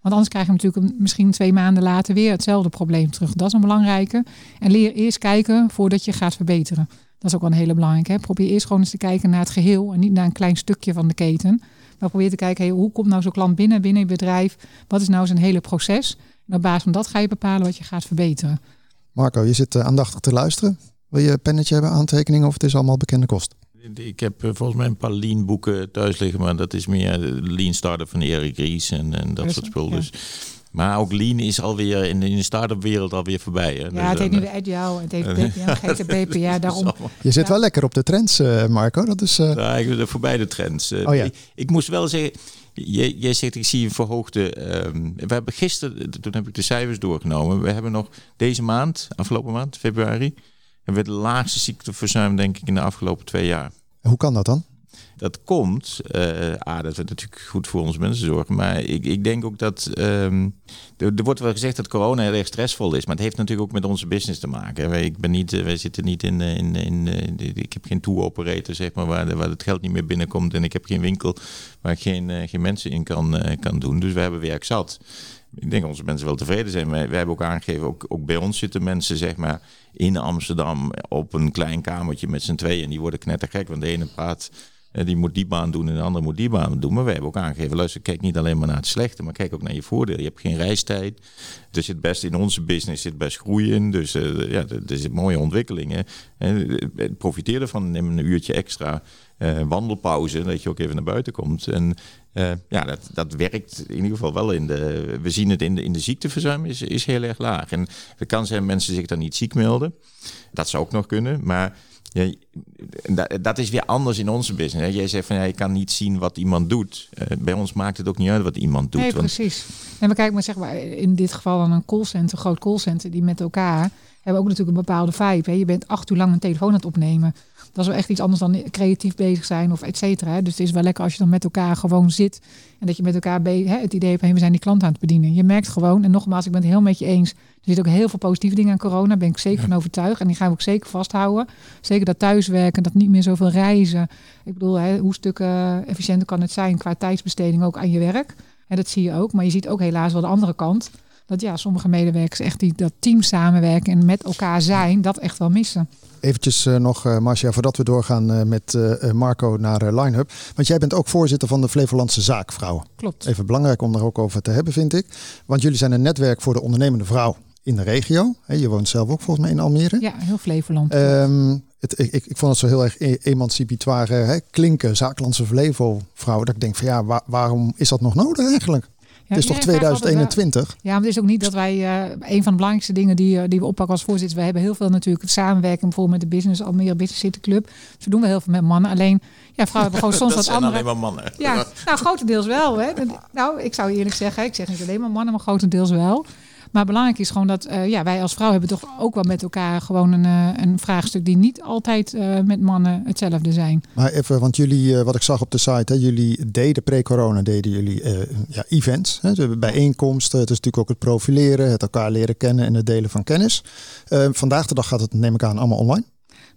Want anders krijg je natuurlijk een, misschien twee maanden later weer hetzelfde probleem terug. Dat is een belangrijke. En leer eerst kijken voordat je gaat verbeteren. Dat is ook wel een hele belangrijke. Hè. Probeer eerst gewoon eens te kijken naar het geheel. En niet naar een klein stukje van de keten. Maar probeer te kijken, hey, hoe komt nou zo'n klant binnen, binnen je bedrijf? Wat is nou zijn hele proces? En op basis van dat ga je bepalen wat je gaat verbeteren. Marco, je zit uh, aandachtig te luisteren. Wil je een pennetje hebben, aantekeningen of het is allemaal bekende kost? Ik heb uh, volgens mij een paar lean boeken thuis liggen, maar dat is meer lean startup van Erik Ries en, en dat Russen, soort spul. Ja. Dus. Maar ook lean is alweer in de start-up wereld alweer voorbij. Hè? Ja, dus het heet nu de agile, het heet B P M, G T B P, ja, daarom. Je zit wel lekker op de trends, uh, Marco. Dat is. Uh... Ja, ik, voorbij de trends. Uh, oh, ja. ik, ik moest wel zeggen, jij, jij zegt ik zie een verhoogde. Um, we hebben gisteren, toen heb ik de cijfers doorgenomen. We hebben nog deze maand, afgelopen maand, februari. En we hebben de laagste ziekteverzuim, denk ik, in de afgelopen twee jaar. Hoe kan dat dan? Dat komt, uh, ah, dat we natuurlijk goed voor onze mensen zorgen. Maar ik, ik denk ook dat, um, er, er wordt wel gezegd dat corona heel erg stressvol is. Maar het heeft natuurlijk ook met onze business te maken. Wij, ik ben niet, uh, wij zitten niet in, in, in, in de, ik heb geen tour-operator, zeg maar, waar, waar het geld niet meer binnenkomt. En ik heb geen winkel waar ik geen, uh, geen mensen in kan, uh, kan doen. Dus we hebben werk zat. Ik denk dat onze mensen wel tevreden zijn. We hebben ook aangegeven, ook, ook bij ons zitten mensen zeg maar in Amsterdam op een klein kamertje met z'n tweeën. En die worden knettergek, want de ene praat, die moet die baan doen en de andere moet die baan doen. Maar we hebben ook aangegeven, luister, kijk niet alleen maar naar het slechte, maar kijk ook naar je voordeel. Je hebt geen reistijd. Er zit best in onze business zit best groei in. Dus uh, ja, er zit mooie ontwikkelingen. En, uh, profiteer ervan, neem een uurtje extra uh, wandelpauze, dat je ook even naar buiten komt. En Uh, ja, dat, dat werkt in ieder geval wel in de... We zien het in de, in de ziekteverzuim is, is heel erg laag. En de kans zijn mensen zich dan niet ziek melden. Dat zou ook nog kunnen, maar... Ja, dat, dat is weer anders in onze business. Hè. Jij zegt van ja, je kan niet zien wat iemand doet. Uh, bij ons maakt het ook niet uit wat iemand doet. Nee, want... precies. En we kijken maar, zeg maar in dit geval dan een callcenter, een groot callcenter, die met elkaar hebben ook natuurlijk een bepaalde vibe. Hè. Je bent acht uur lang een telefoon aan het opnemen. Dat is wel echt iets anders dan creatief bezig zijn of et cetera. Dus het is wel lekker als je dan met elkaar gewoon zit en dat je met elkaar be- hè, het idee hebt, hey, we zijn die klant aan het bedienen. Je merkt gewoon, en nogmaals, ik ben het heel met je eens. Er zitten ook heel veel positieve dingen aan corona. Daar ben ik zeker van overtuigd. En die gaan we ook zeker vasthouden. Zeker dat thuiswerken, dat niet meer zoveel reizen. Ik bedoel, hè, hoe stuk uh, efficiënter kan het zijn qua tijdsbesteding ook aan je werk. En dat zie je ook. Maar je ziet ook helaas wel de andere kant. dat ja, sommige medewerkers echt die dat team samenwerken en met elkaar zijn, dat echt wel missen. Eventjes uh, nog, uh, Marcia, voordat we doorgaan uh, met uh, Marco naar uh, Linehub. Want jij bent ook voorzitter van de Flevolandse Zakenvrouwen. Klopt. Even belangrijk om daar ook over te hebben, vind ik. Want jullie zijn een netwerk voor de ondernemende vrouw in de regio. Hey, je woont zelf ook volgens mij in Almere. Ja, heel Flevoland. Um, het, ik, ik, ik vond het zo heel erg e- emancipatoire hè, klinken, Zakenlandse Flevo-vrouwen. Dat ik denk van ja, waar, waarom is dat nog nodig eigenlijk? Ja, het is toch tweeduizend eenentwintig? Ja, maar het is ook niet dat wij... Uh, een van de belangrijkste dingen die, uh, die we oppakken als voorzitter... we hebben heel veel natuurlijk samenwerking... bijvoorbeeld met de business, Almere Business City Club. Dus we doen we heel veel met mannen. Alleen, ja, vrouwen hebben gewoon soms wat andere... Dat zijn alleen maar mannen. Ja, nou, grotendeels wel. Hè. Nou, ik zou eerlijk zeggen... ik zeg niet alleen maar mannen, maar grotendeels wel... Maar belangrijk is gewoon dat uh, ja, wij als vrouw hebben toch ook wel met elkaar gewoon een, uh, een vraagstuk die niet altijd uh, met mannen hetzelfde zijn. Maar even, want jullie, uh, wat ik zag op de site, hè, jullie deden pre-corona deden jullie uh, ja, events, hè, dus bijeenkomsten. Het is natuurlijk ook het profileren, het elkaar leren kennen en het delen van kennis. Uh, vandaag de dag gaat het, neem ik aan, allemaal online.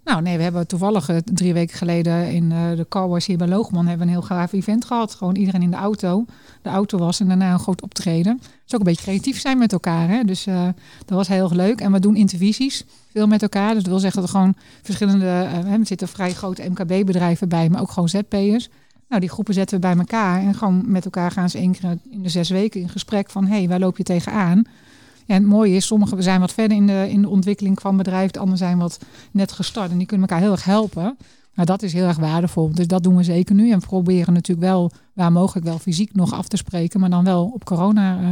Nou nee, we hebben toevallig drie weken geleden in uh, de carwash hier bij Loogman hebben we een heel gaaf event gehad. Gewoon iedereen in de auto. De auto was en daarna een groot optreden. Dus ook een beetje creatief zijn met elkaar. Hè? Dus uh, dat was heel erg leuk. En we doen intervisies veel met elkaar. Dus dat wil zeggen dat er gewoon verschillende... Uh, er zitten vrij grote M K B-bedrijven bij, maar ook gewoon Z P'ers. Nou, die groepen zetten we bij elkaar. En gewoon met elkaar gaan ze één keer in de zes weken in gesprek van... hé, hey, waar loop je tegenaan? En het mooie is, sommigen zijn wat verder in de, in de ontwikkeling van bedrijven. De anderen zijn wat net gestart en die kunnen elkaar heel erg helpen. Nou, dat is heel erg waardevol. Dus dat doen we zeker nu. En we proberen natuurlijk wel, waar mogelijk wel fysiek nog af te spreken. Maar dan wel op corona uh,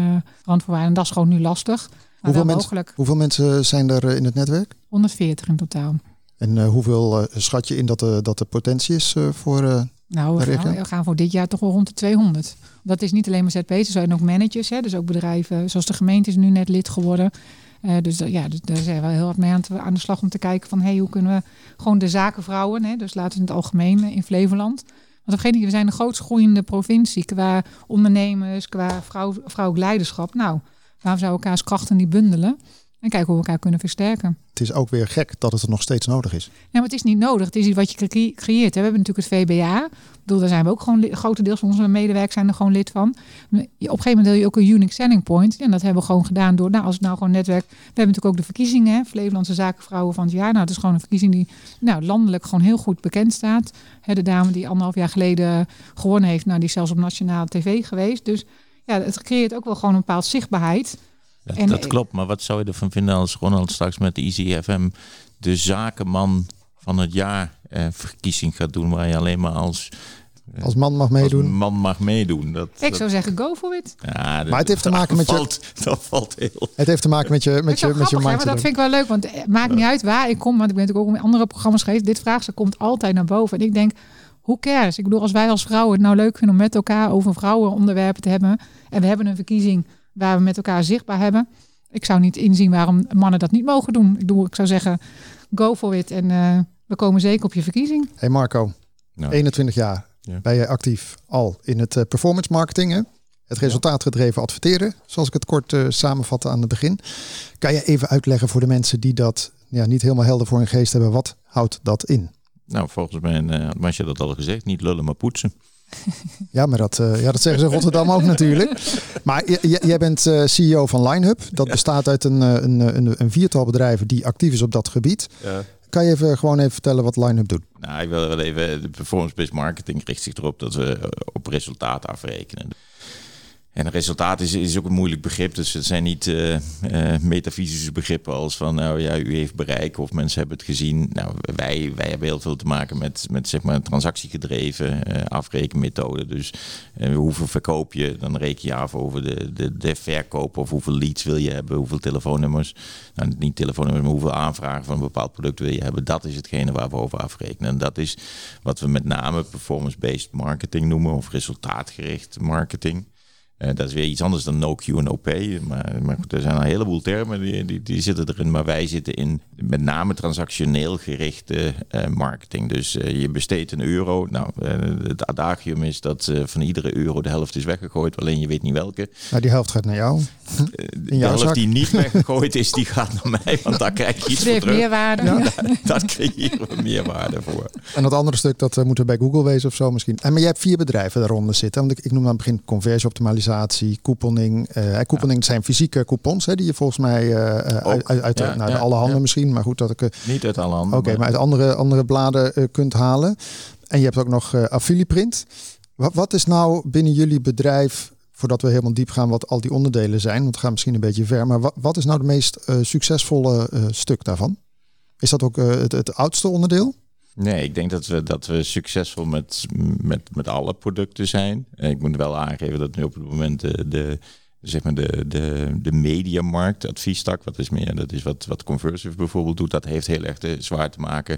randvoorwaarden. En dat is gewoon nu lastig. Maar hoeveel, mensen, hoeveel mensen zijn er in het netwerk? honderdveertig in totaal. En uh, hoeveel uh, schat je in dat, uh, dat er potentie is uh, voor... Uh... Nou, we gaan, we gaan voor dit jaar toch wel rond de tweehonderd. Dat is niet alleen maar Z P's, er zijn ook managers. Hè? Dus ook bedrijven, zoals de gemeente is nu net lid geworden. Uh, dus ja, dus daar zijn we heel hard mee aan, te, aan de slag om te kijken van... Hey, hoe kunnen we gewoon de zakenvrouwen, hè? Dus laten we in het algemeen in Flevoland... Want op een gegeven moment, we zijn de grootst groeiende provincie qua ondernemers, qua vrouw, vrouwelijk leiderschap. Nou, waarom zouden we elkaars krachten niet bundelen? En kijken hoe we elkaar kunnen versterken. Het is ook weer gek dat het er nog steeds nodig is. Nee, maar het is niet nodig. Het is iets wat je creë- creëert. Hè. We hebben natuurlijk het V B A. Ik bedoel, daar zijn we ook gewoon li- grotendeels van onze medewerkers zijn er gewoon lid van. Maar op een gegeven moment wil je ook een unique selling point. En dat hebben we gewoon gedaan door, nou als het nou gewoon netwerk... We hebben natuurlijk ook de verkiezingen, hè, Flevolandse Zakenvrouwen van het jaar. Nou, dat is gewoon een verkiezing die nou, landelijk gewoon heel goed bekend staat. Hè, de dame die anderhalf jaar geleden gewonnen heeft, nou, die is zelfs op nationale tv geweest. Dus ja, het creëert ook wel gewoon een bepaalde zichtbaarheid... Dat, en, dat klopt, maar wat zou je ervan vinden als Ronald straks met de I C F M de zakenman van het jaar eh, verkiezing gaat doen, waar je alleen maar als... Als man mag meedoen. Als man mag meedoen. Dat, ik zou dat... zeggen, go for it. Ja, maar het heeft te maken met valt, je... Dat valt heel... Het heeft te maken met je met dat je, grappig, met je mindset. Maar dat vind ik wel leuk, want het maakt ja. niet uit waar ik kom. Want ik ben natuurlijk ook in andere programma's geweest. Dit vraagstuk komt altijd naar boven. En ik denk... Who cares? Ik bedoel, als wij als vrouwen het nou leuk vinden om met elkaar over vrouwenonderwerpen te hebben... en we hebben een verkiezing... waar we met elkaar zichtbaar hebben. Ik zou niet inzien waarom mannen dat niet mogen doen. Ik, doe, ik zou zeggen, go for it. En uh, we komen zeker op je verkiezing. Hey Marco, nou, eenentwintig jaar. Ja. Ben jij actief al in het performance marketing? Hè? Het resultaatgedreven adverteren. Zoals ik het kort uh, samenvatte aan het begin. Kan je even uitleggen voor de mensen die dat ja, niet helemaal helder voor hun geest hebben. Wat houdt dat in? Nou, volgens mij had uh, Marcia dat al gezegd. Niet lullen, maar poetsen. Ja, maar dat, uh, ja, dat zeggen ze in Rotterdam ook natuurlijk. Maar j- j- jij bent uh, C E O van Linehub. Dat ja. bestaat uit een, een, een, een viertal bedrijven die actief is op dat gebied. Ja. Kan je even, gewoon even vertellen wat Linehub doet? Nou, ik wil wel even... De performance-based marketing richt zich erop dat we op resultaat afrekenen. En resultaat is, is ook een moeilijk begrip. Dus het zijn niet uh, uh, metafysische begrippen als van... nou ja, u heeft bereik of mensen hebben het gezien. Nou, wij, wij hebben heel veel te maken met, met zeg maar transactiegedreven uh, afrekenmethode. Dus uh, hoeveel verkoop je? Dan reken je af over de, de, de verkoop of hoeveel leads wil je hebben. Hoeveel telefoonnummers. Nou, niet telefoonnummers, maar hoeveel aanvragen van een bepaald product wil je hebben. Dat is hetgene waar we over afrekenen. En dat is wat we met name performance-based marketing noemen. Of resultaatgericht marketing. Uh, dat is weer iets anders dan no Q en O P. Maar, maar goed, er zijn een heleboel termen die, die, die zitten erin. Maar wij zitten in met name transactioneel gerichte uh, marketing. Dus uh, je besteedt een euro. Nou, uh, het adagium is dat uh, van iedere euro de helft is weggegooid. Alleen je weet niet welke. Nou, die helft gaat naar jou. Uh, de helft zak. Die niet weggegooid is, die gaat naar mij. Want daar krijg je iets voor terug. Meerwaarde. Ja. Ja. Daar, daar creëren we meerwaarde voor. En dat andere stuk, dat uh, moeten we bij Google wezen of zo misschien. En, maar jij hebt vier bedrijven daaronder zitten. Want ik, ik noem aan het begin conversie optimalisatie. organisatie, couponing. Uh, couponing ja. zijn fysieke coupons hè, die je volgens mij uh, uit, uit ja, nou, ja, alle handen ja. misschien, maar goed dat ik... Uh, Niet uit alle handen. Oké, okay, maar... maar uit andere, andere bladen uh, kunt halen. En je hebt ook nog uh, affilieprint. Wat, wat is nou binnen jullie bedrijf, voordat we helemaal diep gaan wat al die onderdelen zijn, want we gaan misschien een beetje ver, maar wat, wat is nou het meest uh, succesvolle uh, stuk daarvan? Is dat ook uh, het, het oudste onderdeel? Nee, ik denk dat we dat we succesvol met, met, met alle producten zijn. Ik moet wel aangeven dat nu op het moment de, de, zeg maar de, de, de Mediamarkt, adviestak, wat is meer, dat is wat, wat Conversive bijvoorbeeld doet, dat heeft heel erg te zwaar te maken.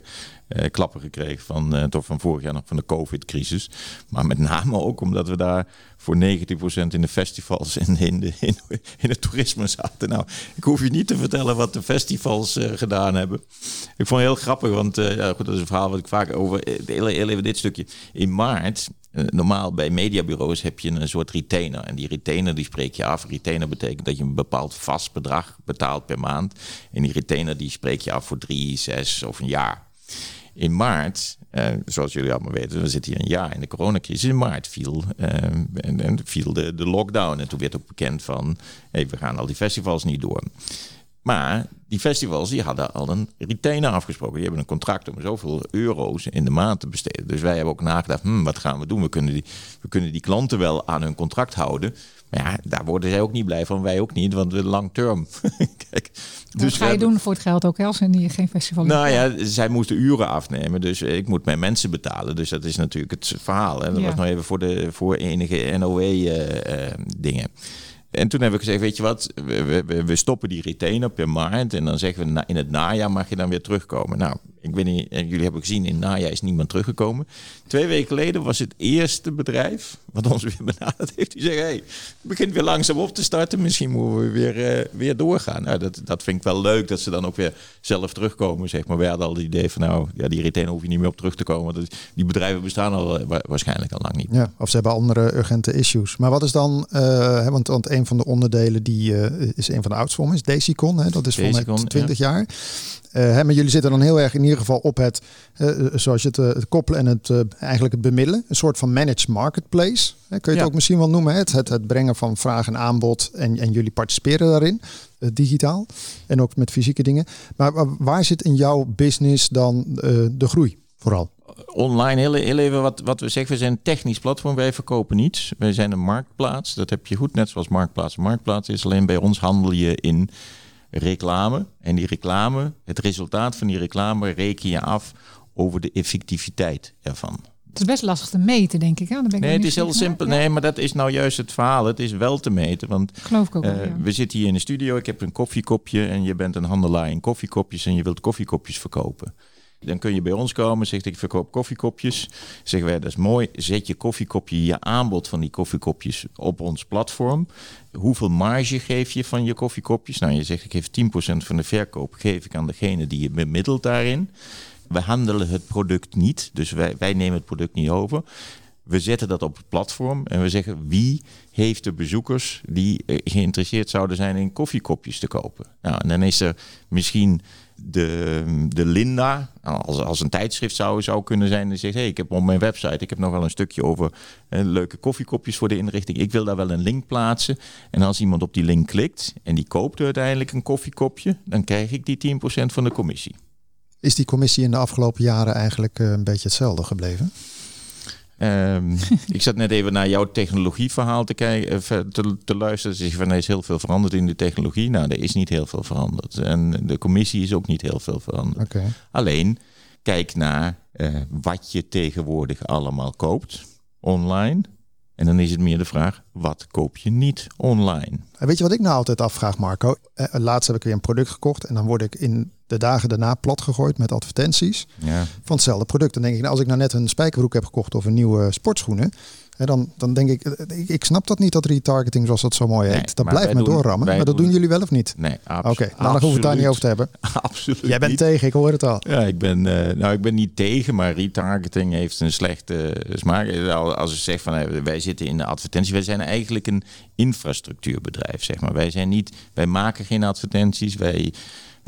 Uh, klappen gekregen van, uh, toch van vorig jaar nog van de COVID-crisis. Maar met name ook omdat we daar voor negentig procent in de festivals en in, de, in, in het toerisme zaten. Nou, ik hoef je niet te vertellen wat de festivals uh, gedaan hebben. Ik vond het heel grappig, want uh, ja, goed, dat is een verhaal wat ik vaak over... Heel, heel even dit stukje. In maart, uh, normaal bij mediabureaus heb je een soort retainer. En die retainer die spreek je af. Retainer betekent dat je een bepaald vast bedrag betaalt per maand. En die retainer die spreek je af voor drie, zes of een jaar. In maart, eh, zoals jullie allemaal weten, we zitten hier een jaar in de coronacrisis. In maart viel, eh, en, en viel de, de lockdown en toen werd ook bekend van, hey, we gaan al die festivals niet door. Maar die festivals die hadden al een retainer afgesproken. Die hebben een contract om zoveel euro's in de maand te besteden. Dus wij hebben ook nagedacht, hmm, wat gaan we doen? We kunnen, die, we kunnen die klanten wel aan hun contract houden. Maar ja, daar worden zij ook niet blij van. Wij ook niet, want we lang term. Kijk, dus wat ga je hebben... doen voor het geld ook als en geen festival? Nou ja, zij moesten uren afnemen. Dus ik moet mijn mensen betalen. Dus dat is natuurlijk het verhaal. Hè? Dat ja. was nog even voor, de, voor enige N O E-dingen. Uh, uh, En toen hebben we gezegd, weet je wat, we, we, we stoppen die retainer per maand en dan zeggen we na, in het najaar mag je dan weer terugkomen. Nou, ik weet niet, jullie hebben gezien, in het najaar is niemand teruggekomen. Twee weken geleden was het eerste bedrijf wat ons weer benaderd heeft. Die zeggen, hé, hey, het begint weer langzaam op te starten, misschien moeten we weer, uh, weer doorgaan. Nou, dat, dat vind ik wel leuk, dat ze dan ook weer zelf terugkomen, zeg maar. Wij hadden al het idee van, nou, ja, die retainer hoef je niet meer op terug te komen. Want die bedrijven bestaan al wa- waarschijnlijk al lang niet. Ja, of ze hebben andere urgente issues. Maar wat is dan, uh, want, want een van de onderdelen die uh, is een van de oudste is Desicon, hè? Dat is Desicon, voor twintig ja. jaar. Uh, hè, maar jullie zitten dan heel erg in ieder geval op het, uh, zoals je het, uh, het koppelen en het uh, eigenlijk het bemiddelen. Een soort van managed marketplace. Hè, kun je ja. het ook misschien wel noemen. Hè? Het, het, het brengen van vraag en aanbod en, en jullie participeren daarin. Uh, digitaal en ook met fysieke dingen. Maar uh, waar zit in jouw business dan uh, de groei vooral? Online, heel, heel even wat, wat we zeggen. We zijn een technisch platform, wij verkopen niets. Wij zijn een marktplaats, dat heb je goed, net zoals marktplaats. Marktplaats is alleen bij ons handel je in reclame. En die reclame, het resultaat van die reclame reken je af over de effectiviteit ervan. Het is best lastig te meten, denk ik. Hè? Dan ben ik nee, het is heel simpel. Ja. Nee, maar dat is nou juist het verhaal. Het is wel te meten, want geloof ik ook uh, wel, ja. we zitten hier in de studio. Ik heb een koffiekopje en je bent een handelaar in koffiekopjes en je wilt koffiekopjes verkopen. Dan kun je bij ons komen, zegt ik verkoop koffiekopjes. Zeggen wij, dat is mooi, zet je koffiekopje, je aanbod van die koffiekopjes op ons platform. Hoeveel marge geef je van je koffiekopjes? Nou, je zegt, ik geef tien procent van de verkoop, geef ik aan degene die je bemiddelt daarin. We handelen het product niet, dus wij, wij nemen het product niet over. We zetten dat op het platform en we zeggen, wie heeft de bezoekers die geïnteresseerd zouden zijn in koffiekopjes te kopen? Nou, en dan is er misschien... De, de Linda, als, als een tijdschrift zou, zou kunnen zijn... die zegt, hey, ik heb op mijn website... ik heb nog wel een stukje over eh, leuke koffiekopjes voor de inrichting. Ik wil daar wel een link plaatsen. En als iemand op die link klikt... en die koopt uiteindelijk een koffiekopje... dan krijg ik die tien procent van de commissie. Is die commissie in de afgelopen jaren eigenlijk uh, een beetje hetzelfde gebleven? Um, ik zat net even naar jouw technologieverhaal te, kijken, te, te luisteren. Ze zeggen van, er is heel veel veranderd in de technologie. Nou, er is niet heel veel veranderd. En de commissie is ook niet heel veel veranderd. Okay. Alleen, kijk naar uh, wat je tegenwoordig allemaal koopt online. En dan is het meer de vraag, wat koop je niet online? En weet je wat ik nou altijd afvraag, Marco? Uh, laatst heb ik weer een product gekocht en dan word ik in... de dagen daarna plat gegooid met advertenties ja. van hetzelfde product. Dan denk ik, nou, als ik nou net een spijkerbroek heb gekocht of een nieuwe sportschoenen, hè, dan, dan denk ik, ik, ik snap dat niet, dat retargeting zoals dat zo mooi heet. Nee, dat blijft me doen, doorrammen, maar dat doen, doen jullie wel of niet? Nee, abso- Oké, okay, nou, dan hoeven we het daar niet over te hebben. Absoluut. Jij bent niet tegen, ik hoor het al. Ja, ik ben, uh, nou, ik ben niet tegen, maar retargeting heeft een slechte uh, smaak. Als ik zeg van, hey, wij zitten in de advertentie, wij zijn eigenlijk een infrastructuurbedrijf, zeg maar. Wij zijn niet, wij maken geen advertenties, wij...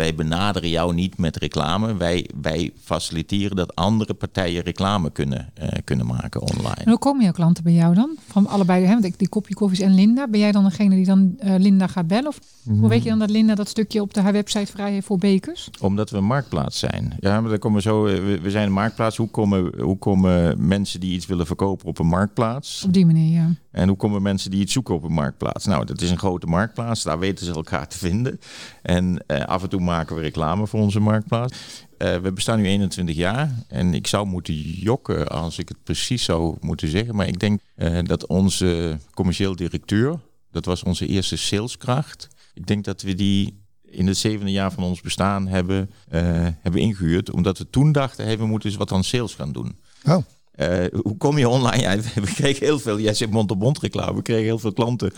wij benaderen jou niet met reclame. Wij, wij faciliteren dat andere partijen reclame kunnen, uh, kunnen maken online. En hoe komen jouw klanten bij jou dan? Van allebei, hè? Want die kopje koffies en Linda. Ben jij dan degene die dan uh, Linda gaat bellen? Of mm. hoe weet je dan dat Linda dat stukje op de, haar website vrij heeft voor bekers? Omdat we een marktplaats zijn. Ja, maar dan komen we zo. We, we zijn een marktplaats. Hoe komen, hoe komen mensen die iets willen verkopen op een marktplaats? Op die manier, ja. En hoe komen mensen die iets zoeken op een marktplaats? Nou, dat is een grote marktplaats. Daar weten ze elkaar te vinden. En uh, af en toe maken we reclame voor onze marktplaats. Uh, we bestaan nu eenentwintig jaar. En ik zou moeten jokken als ik het precies zou moeten zeggen. Maar ik denk uh, dat onze commercieel directeur... dat was onze eerste saleskracht. Ik denk dat we die in het zevende jaar van ons bestaan hebben, uh, hebben ingehuurd. Omdat we toen dachten, hey, we moeten eens wat aan sales gaan doen. Oh. Uh, hoe kom je online? Ja, we kregen heel veel, jij zit mond-op-mond reclame, we kregen heel veel klanten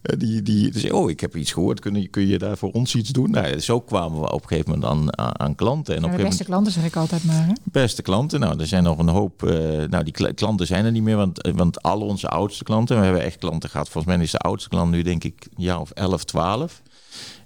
die, die, die zeiden, oh, ik heb iets gehoord, kun je, kun je daar voor ons iets doen? Nou, zo kwamen we op een gegeven moment aan, aan, aan klanten. En ja, de beste moment, klanten zeg ik altijd maar. Hè? Beste klanten, nou, er zijn nog een hoop, uh, nou, die klanten zijn er niet meer, want, want al onze oudste klanten, we hebben echt klanten gehad, volgens mij is de oudste klant nu denk ik een jaar of elf, twaalf.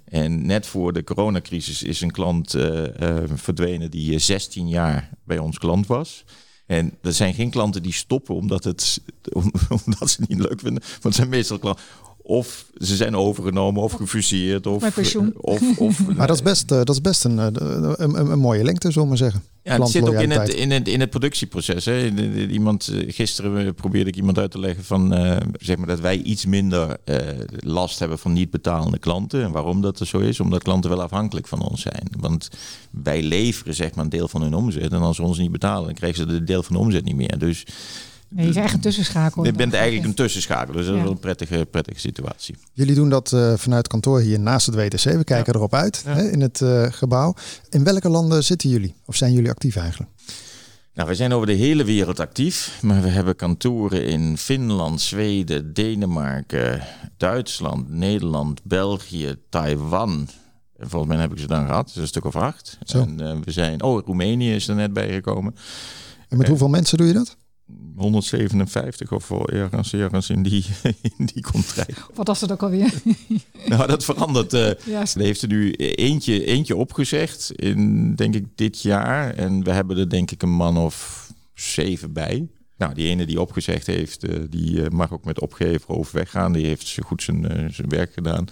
En net voor de coronacrisis is een klant uh, uh, verdwenen die zestien jaar bij ons klant was. En er zijn geen klanten die stoppen omdat, het, om, omdat ze het niet leuk vinden. Want het zijn meestal klanten. Of ze zijn overgenomen of gefuseerd. Of, of, of, maar dat is best, dat is best een, een, een mooie lengte, zullen we maar zeggen. Ja, het zit ook in het, in het, in het productieproces. Hè. Iemand, gisteren probeerde ik iemand uit te leggen van, uh, zeg maar dat wij iets minder uh, last hebben van niet betalende klanten. En waarom dat er zo is? Omdat klanten wel afhankelijk van ons zijn. Want wij leveren zeg maar een deel van hun omzet. En als ze ons niet betalen, dan krijgen ze een deel van de omzet niet meer. Dus... Nee, je bent eigenlijk een tussenschakel. Je bent eigenlijk een tussenschakel, dus dat is ja. wel een prettige, prettige situatie. Jullie doen dat uh, vanuit kantoor hier naast het W T C. We kijken ja. erop uit ja. hè, in het uh, gebouw. In welke landen zitten jullie? Of zijn jullie actief eigenlijk? Nou, we zijn over de hele wereld actief. Maar we hebben kantoren in Finland, Zweden, Denemarken, Duitsland, Nederland, België, Taiwan. Volgens mij heb ik ze dan gehad, dus een stuk of acht. Zo. En uh, we zijn... Oh, Roemenië is er net bijgekomen. En met uh, hoeveel mensen doe je dat? honderdzevenenvijftig of wel ergens, ergens in die, in die contract. Wat was het ook alweer? Nou, dat verandert. Uh, ja, er heeft er nu eentje, eentje opgezegd in, denk ik, dit jaar. En we hebben er, denk ik, een man of zeven bij. Nou, die ene die opgezegd heeft, uh, die uh, mag ook met opgeven of weggaan. Die heeft zo goed zijn, uh, zijn werk gedaan.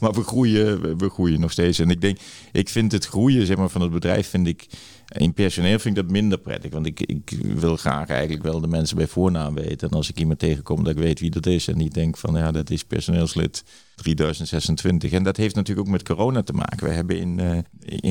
Maar we groeien, we groeien nog steeds. En ik denk, ik vind het groeien zeg maar, van het bedrijf, vind ik... In personeel vind ik dat minder prettig, want ik, ik wil graag eigenlijk wel de mensen bij voornaam weten. En als ik iemand tegenkom, dat ik weet wie dat is en niet denk van ja, dat is personeelslid drieduizend zesentwintig. En dat heeft natuurlijk ook met corona te maken. We hebben in, uh,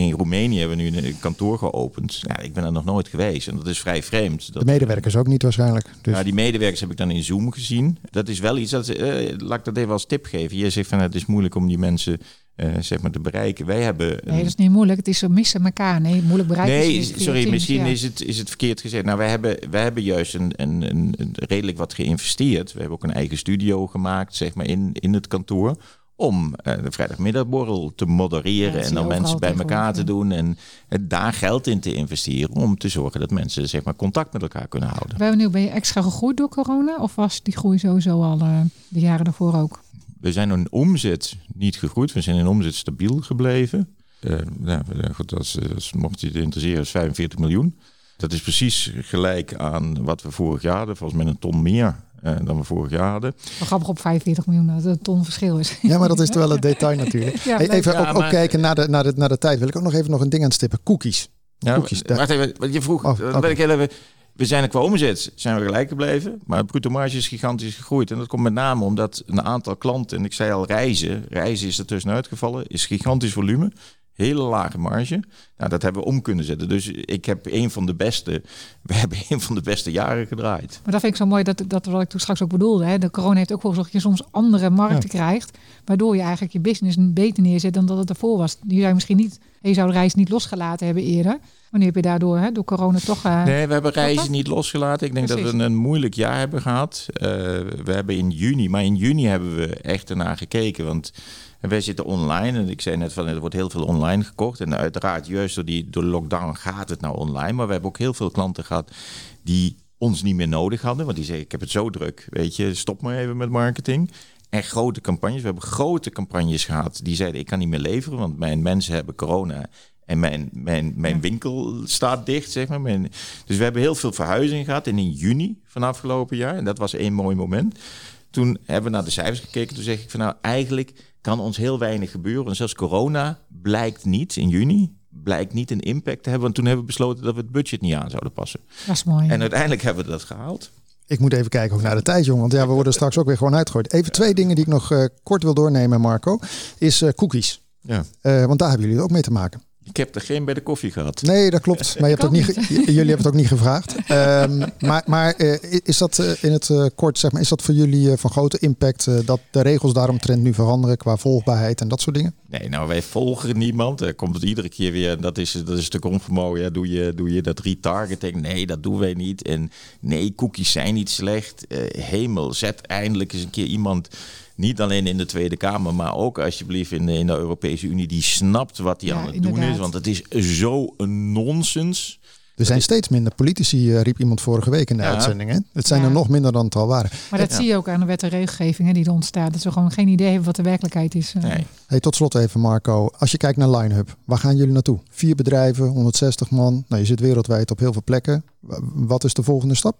in Roemenië hebben we nu een kantoor geopend. Ja, ik ben er nog nooit geweest en dat is vrij vreemd. Dat de medewerkers ook niet waarschijnlijk. Dus. Nou, die medewerkers heb ik dan in Zoom gezien. Dat is wel iets, dat uh, laat ik dat even als tip geven. Je zegt van het is moeilijk om die mensen... Uh, zeg maar te bereiken. Wij hebben... Een... Nee, dat is niet moeilijk. Het is zo missen elkaar. Nee, moeilijk bereiken. Nee, is sorry, teams, misschien ja. is, het, is het verkeerd gezegd. Nou, wij hebben, wij hebben juist een, een, een redelijk wat geïnvesteerd. We hebben ook een eigen studio gemaakt, zeg maar, in, in het kantoor. Om uh, de vrijdagmiddagborrel te modereren ja, en dan mensen bij elkaar te doen. En uh, daar geld in te investeren om te zorgen dat mensen zeg maar contact met elkaar kunnen houden. Ben je, ben je extra gegroeid door corona? Of was die groei sowieso al uh, de jaren daarvoor ook? We zijn in omzet niet gegroeid. We zijn in omzet stabiel gebleven. Uh, nou, goed, als, als mocht je het interesseren, is vijfenveertig miljoen. Dat is precies gelijk aan wat we vorig jaar hadden. Volgens mij een ton meer uh, dan we vorig jaar hadden. Maar grappig op vijfenveertig miljoen dat het een ton verschil is. Ja, maar dat is wel het detail natuurlijk. Ja, hey, even ja, ook, maar... ook kijken naar de, naar, de, naar de tijd. Wil ik ook nog even nog een ding aanstippen. Cookies. Ja, Cookies wacht even, wat je vroeg. Oh, okay. Dat ben ik heel even... We zijn qua omzet zijn we gelijk gebleven, maar het bruto marge is gigantisch gegroeid. En dat komt met name omdat een aantal klanten, en ik zei al reizen, reizen is er tussenuit gevallen, is gigantisch volume, hele lage marge. Nou, dat hebben we om kunnen zetten. Dus ik heb een van de beste, we hebben een van de beste jaren gedraaid. Maar dat vind ik zo mooi, dat, dat wat ik toen straks ook bedoelde. Hè? De corona heeft ook wel gezorgd dat je soms andere markten ja. krijgt, waardoor je eigenlijk je business beter neerzet dan dat het ervoor was. Je zou misschien niet, je zou de reis niet losgelaten hebben eerder. Wanneer heb je daardoor, hè, door corona toch... Uh, nee, we hebben reizen dat? niet losgelaten. Ik denk Precies. dat we een, een moeilijk jaar hebben gehad. Uh, we hebben in juni, maar in juni hebben we echt ernaar gekeken. Want wij zitten online en ik zei net van er wordt heel veel online gekocht. En uiteraard juist door die door lockdown gaat het nou online. Maar we hebben ook heel veel klanten gehad die ons niet meer nodig hadden. Want die zeggen ik heb het zo druk, weet je, stop maar even met marketing. En grote campagnes. We hebben grote campagnes gehad die zeiden ik kan niet meer leveren, want mijn mensen hebben corona en mijn, mijn, mijn ja. winkel staat dicht, zeg maar. Mijn, dus we hebben heel veel verhuizingen gehad. En in juni van afgelopen jaar, en dat was één mooi moment, toen hebben we naar de cijfers gekeken. Toen zeg ik van nou, eigenlijk kan ons heel weinig gebeuren. En zelfs corona blijkt niet in juni, blijkt niet een impact te hebben. Want toen hebben we besloten dat we het budget niet aan zouden passen. Dat is mooi. En uiteindelijk hebben we dat gehaald. Ik moet even kijken ook naar de tijd, jong. Want ja, we worden straks ook weer gewoon uitgegooid. Even twee dingen die ik nog uh, kort wil doornemen, Marco. Is uh, cookies. Ja. Uh, want daar hebben jullie ook mee te maken. Ik heb er geen bij de koffie gehad. Nee, dat klopt. Maar je hebt ook niet ge- jullie hebben het ook niet gevraagd. Um, maar maar uh, is dat uh, in het uh, kort, zeg maar, is dat voor jullie uh, van grote impact uh, dat de regels daaromtrent nu veranderen qua volgbaarheid en dat soort dingen? Nee, nou, wij volgen niemand. Er komt het iedere keer weer. Dat is, dat is de konvermooi. Ja, doe, je, doe je dat retargeting? Nee, dat doen wij niet. En nee, cookies zijn niet slecht. Uh, hemel, zet eindelijk eens een keer iemand. Niet alleen in de Tweede Kamer, maar ook alsjeblieft in de, in de Europese Unie. Die snapt wat die ja, aan het inderdaad. doen is. Want het is zo een nonsens. Er zijn steeds minder politici, uh, riep iemand vorige week in de ja. uitzending. Hè? Het zijn ja. er nog minder dan het al waren. Maar dat ja. zie je ook aan de wet en regelgeving hè, die er ontstaat. Dat we gewoon geen idee hebben wat de werkelijkheid is. Uh. Nee. Hey, tot slot even Marco. Als je kijkt naar Linehub, waar gaan jullie naartoe? Vier bedrijven, honderdzestig man. Nou, je zit wereldwijd op heel veel plekken. Wat is de volgende stap?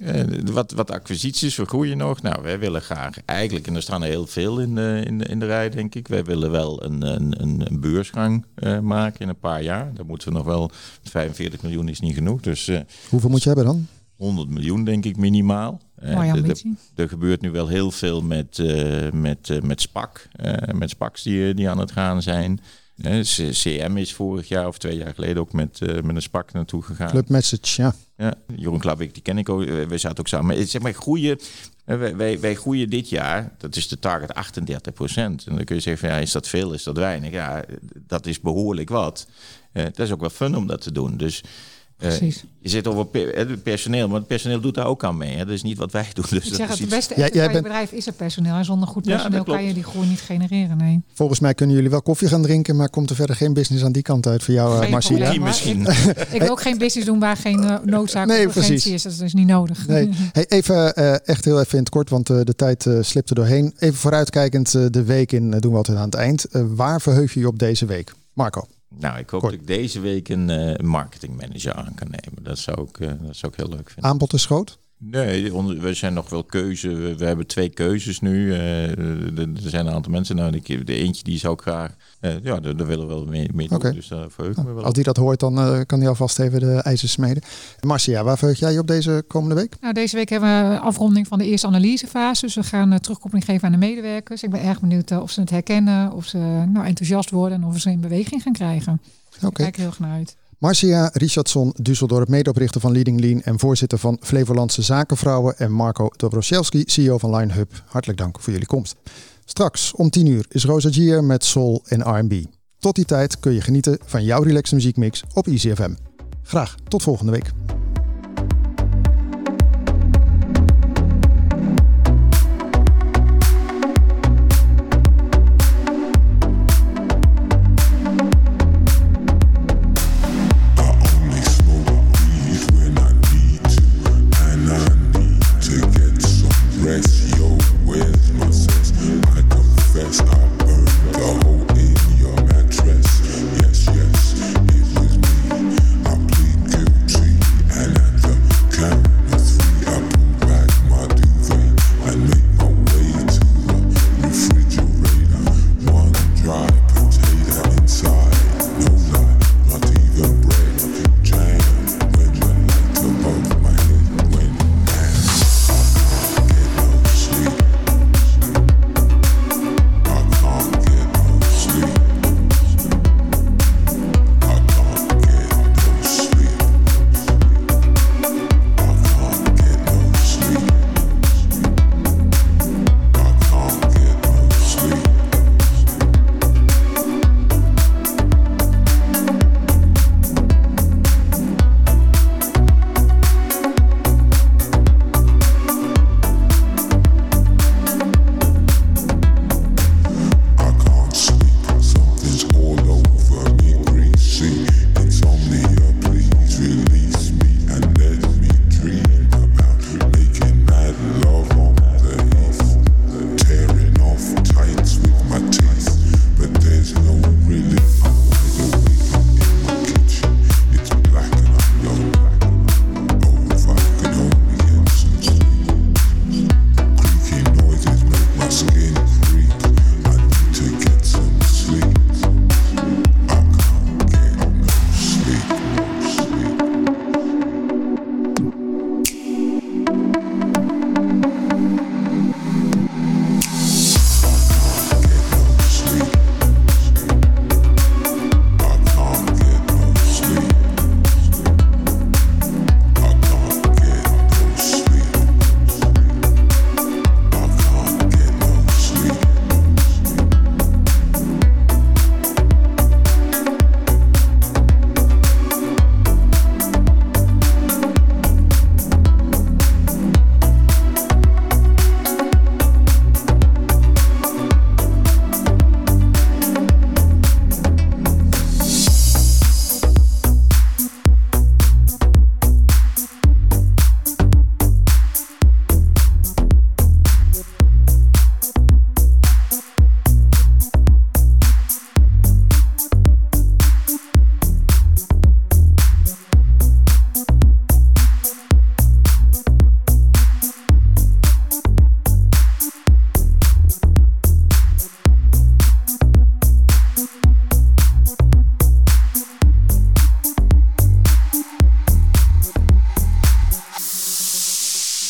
Uh, wat, wat acquisities, we groeien nog. Nou, wij willen graag eigenlijk, en er staan er heel veel in de, in de, in de rij, denk ik. Wij willen wel een, een, een beursgang uh, maken in een paar jaar. Daar moeten we nog wel, vijfenveertig miljoen is niet genoeg. Dus, uh, hoeveel moet je hebben dan? honderd miljoen, denk ik, minimaal. Uh, de, de, er gebeurt nu wel heel veel met, uh, met, uh, met SPAC. Uh, met SPACs die, die aan het gaan zijn. Uh, C M is vorig jaar of twee jaar geleden ook met, uh, met een SPAC naartoe gegaan. Club Message, ja. Ja, Jeroen Klapwijk, die ken ik ook. We zaten ook samen. Maar, zeg maar, groeien, wij, wij, wij groeien dit jaar, dat is de target achtendertig procent. En dan kun je zeggen, van, ja, is dat veel, is dat weinig? Ja, dat is behoorlijk wat. Uh, dat is ook wel fun om dat te doen. Dus uh, je zit over pe- personeel, maar het personeel doet daar ook aan mee. Hè? Dat is niet wat wij doen. Dus ik dat zeg, is het beste echt ja, van bent... je bedrijf is het personeel. En zonder goed personeel ja, kan je die groei niet genereren. Nee. Volgens mij kunnen jullie wel koffie gaan drinken, maar komt er verder geen business aan die kant uit voor jou, uh, Marcia? Ja, misschien. Ik, ik wil ook geen business doen waar geen uh, noodzaak nee, of urgentie is. Dat is dus niet nodig. Nee. Hey, even uh, echt heel even in het kort, want uh, de tijd uh, slipte doorheen. Even vooruitkijkend uh, de week in uh, doen we altijd aan het eind. Uh, waar verheug je je op deze week? Marco? Nou, ik hoop Kort. dat ik deze week een uh, marketingmanager aan kan nemen. Dat zou ik, uh, dat zou ik heel leuk vinden. Aanbod is groot? Nee, on- we zijn nog wel keuze. We, we hebben twee keuzes nu. Uh, er zijn een aantal mensen. Nou, de, de eentje die zou ik graag... Uh, ja, daar, daar willen we wel mee, mee doen. Okay. Dus daar verheug ik me wel. Als die dat hoort, dan uh, kan die alvast even de ijzers smeden. Marcia, waar verheug jij je op deze komende week? Nou, deze week hebben we een afronding van de eerste analysefase. Dus we gaan uh, terugkoppeling geven aan de medewerkers. Ik ben erg benieuwd uh, of ze het herkennen, of ze uh, nou, enthousiast worden en of we ze in beweging gaan krijgen. Okay. Daar kijk ik heel erg naar uit. Marcia Richardson-Düsseldorp, medeoprichter van Leading Lean en voorzitter van Flevolandse Zakenvrouwen. En Marco Dobroszelski, C E O van Linehub. Hartelijk dank voor jullie komst. Straks om tien uur is Rosa Gier met Soul en R en B. Tot die tijd kun je genieten van jouw relaxed muziekmix op I C F M. Graag tot volgende week.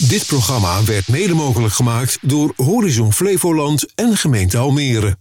Dit programma werd mede mogelijk gemaakt door Horizon Flevoland en gemeente Almere.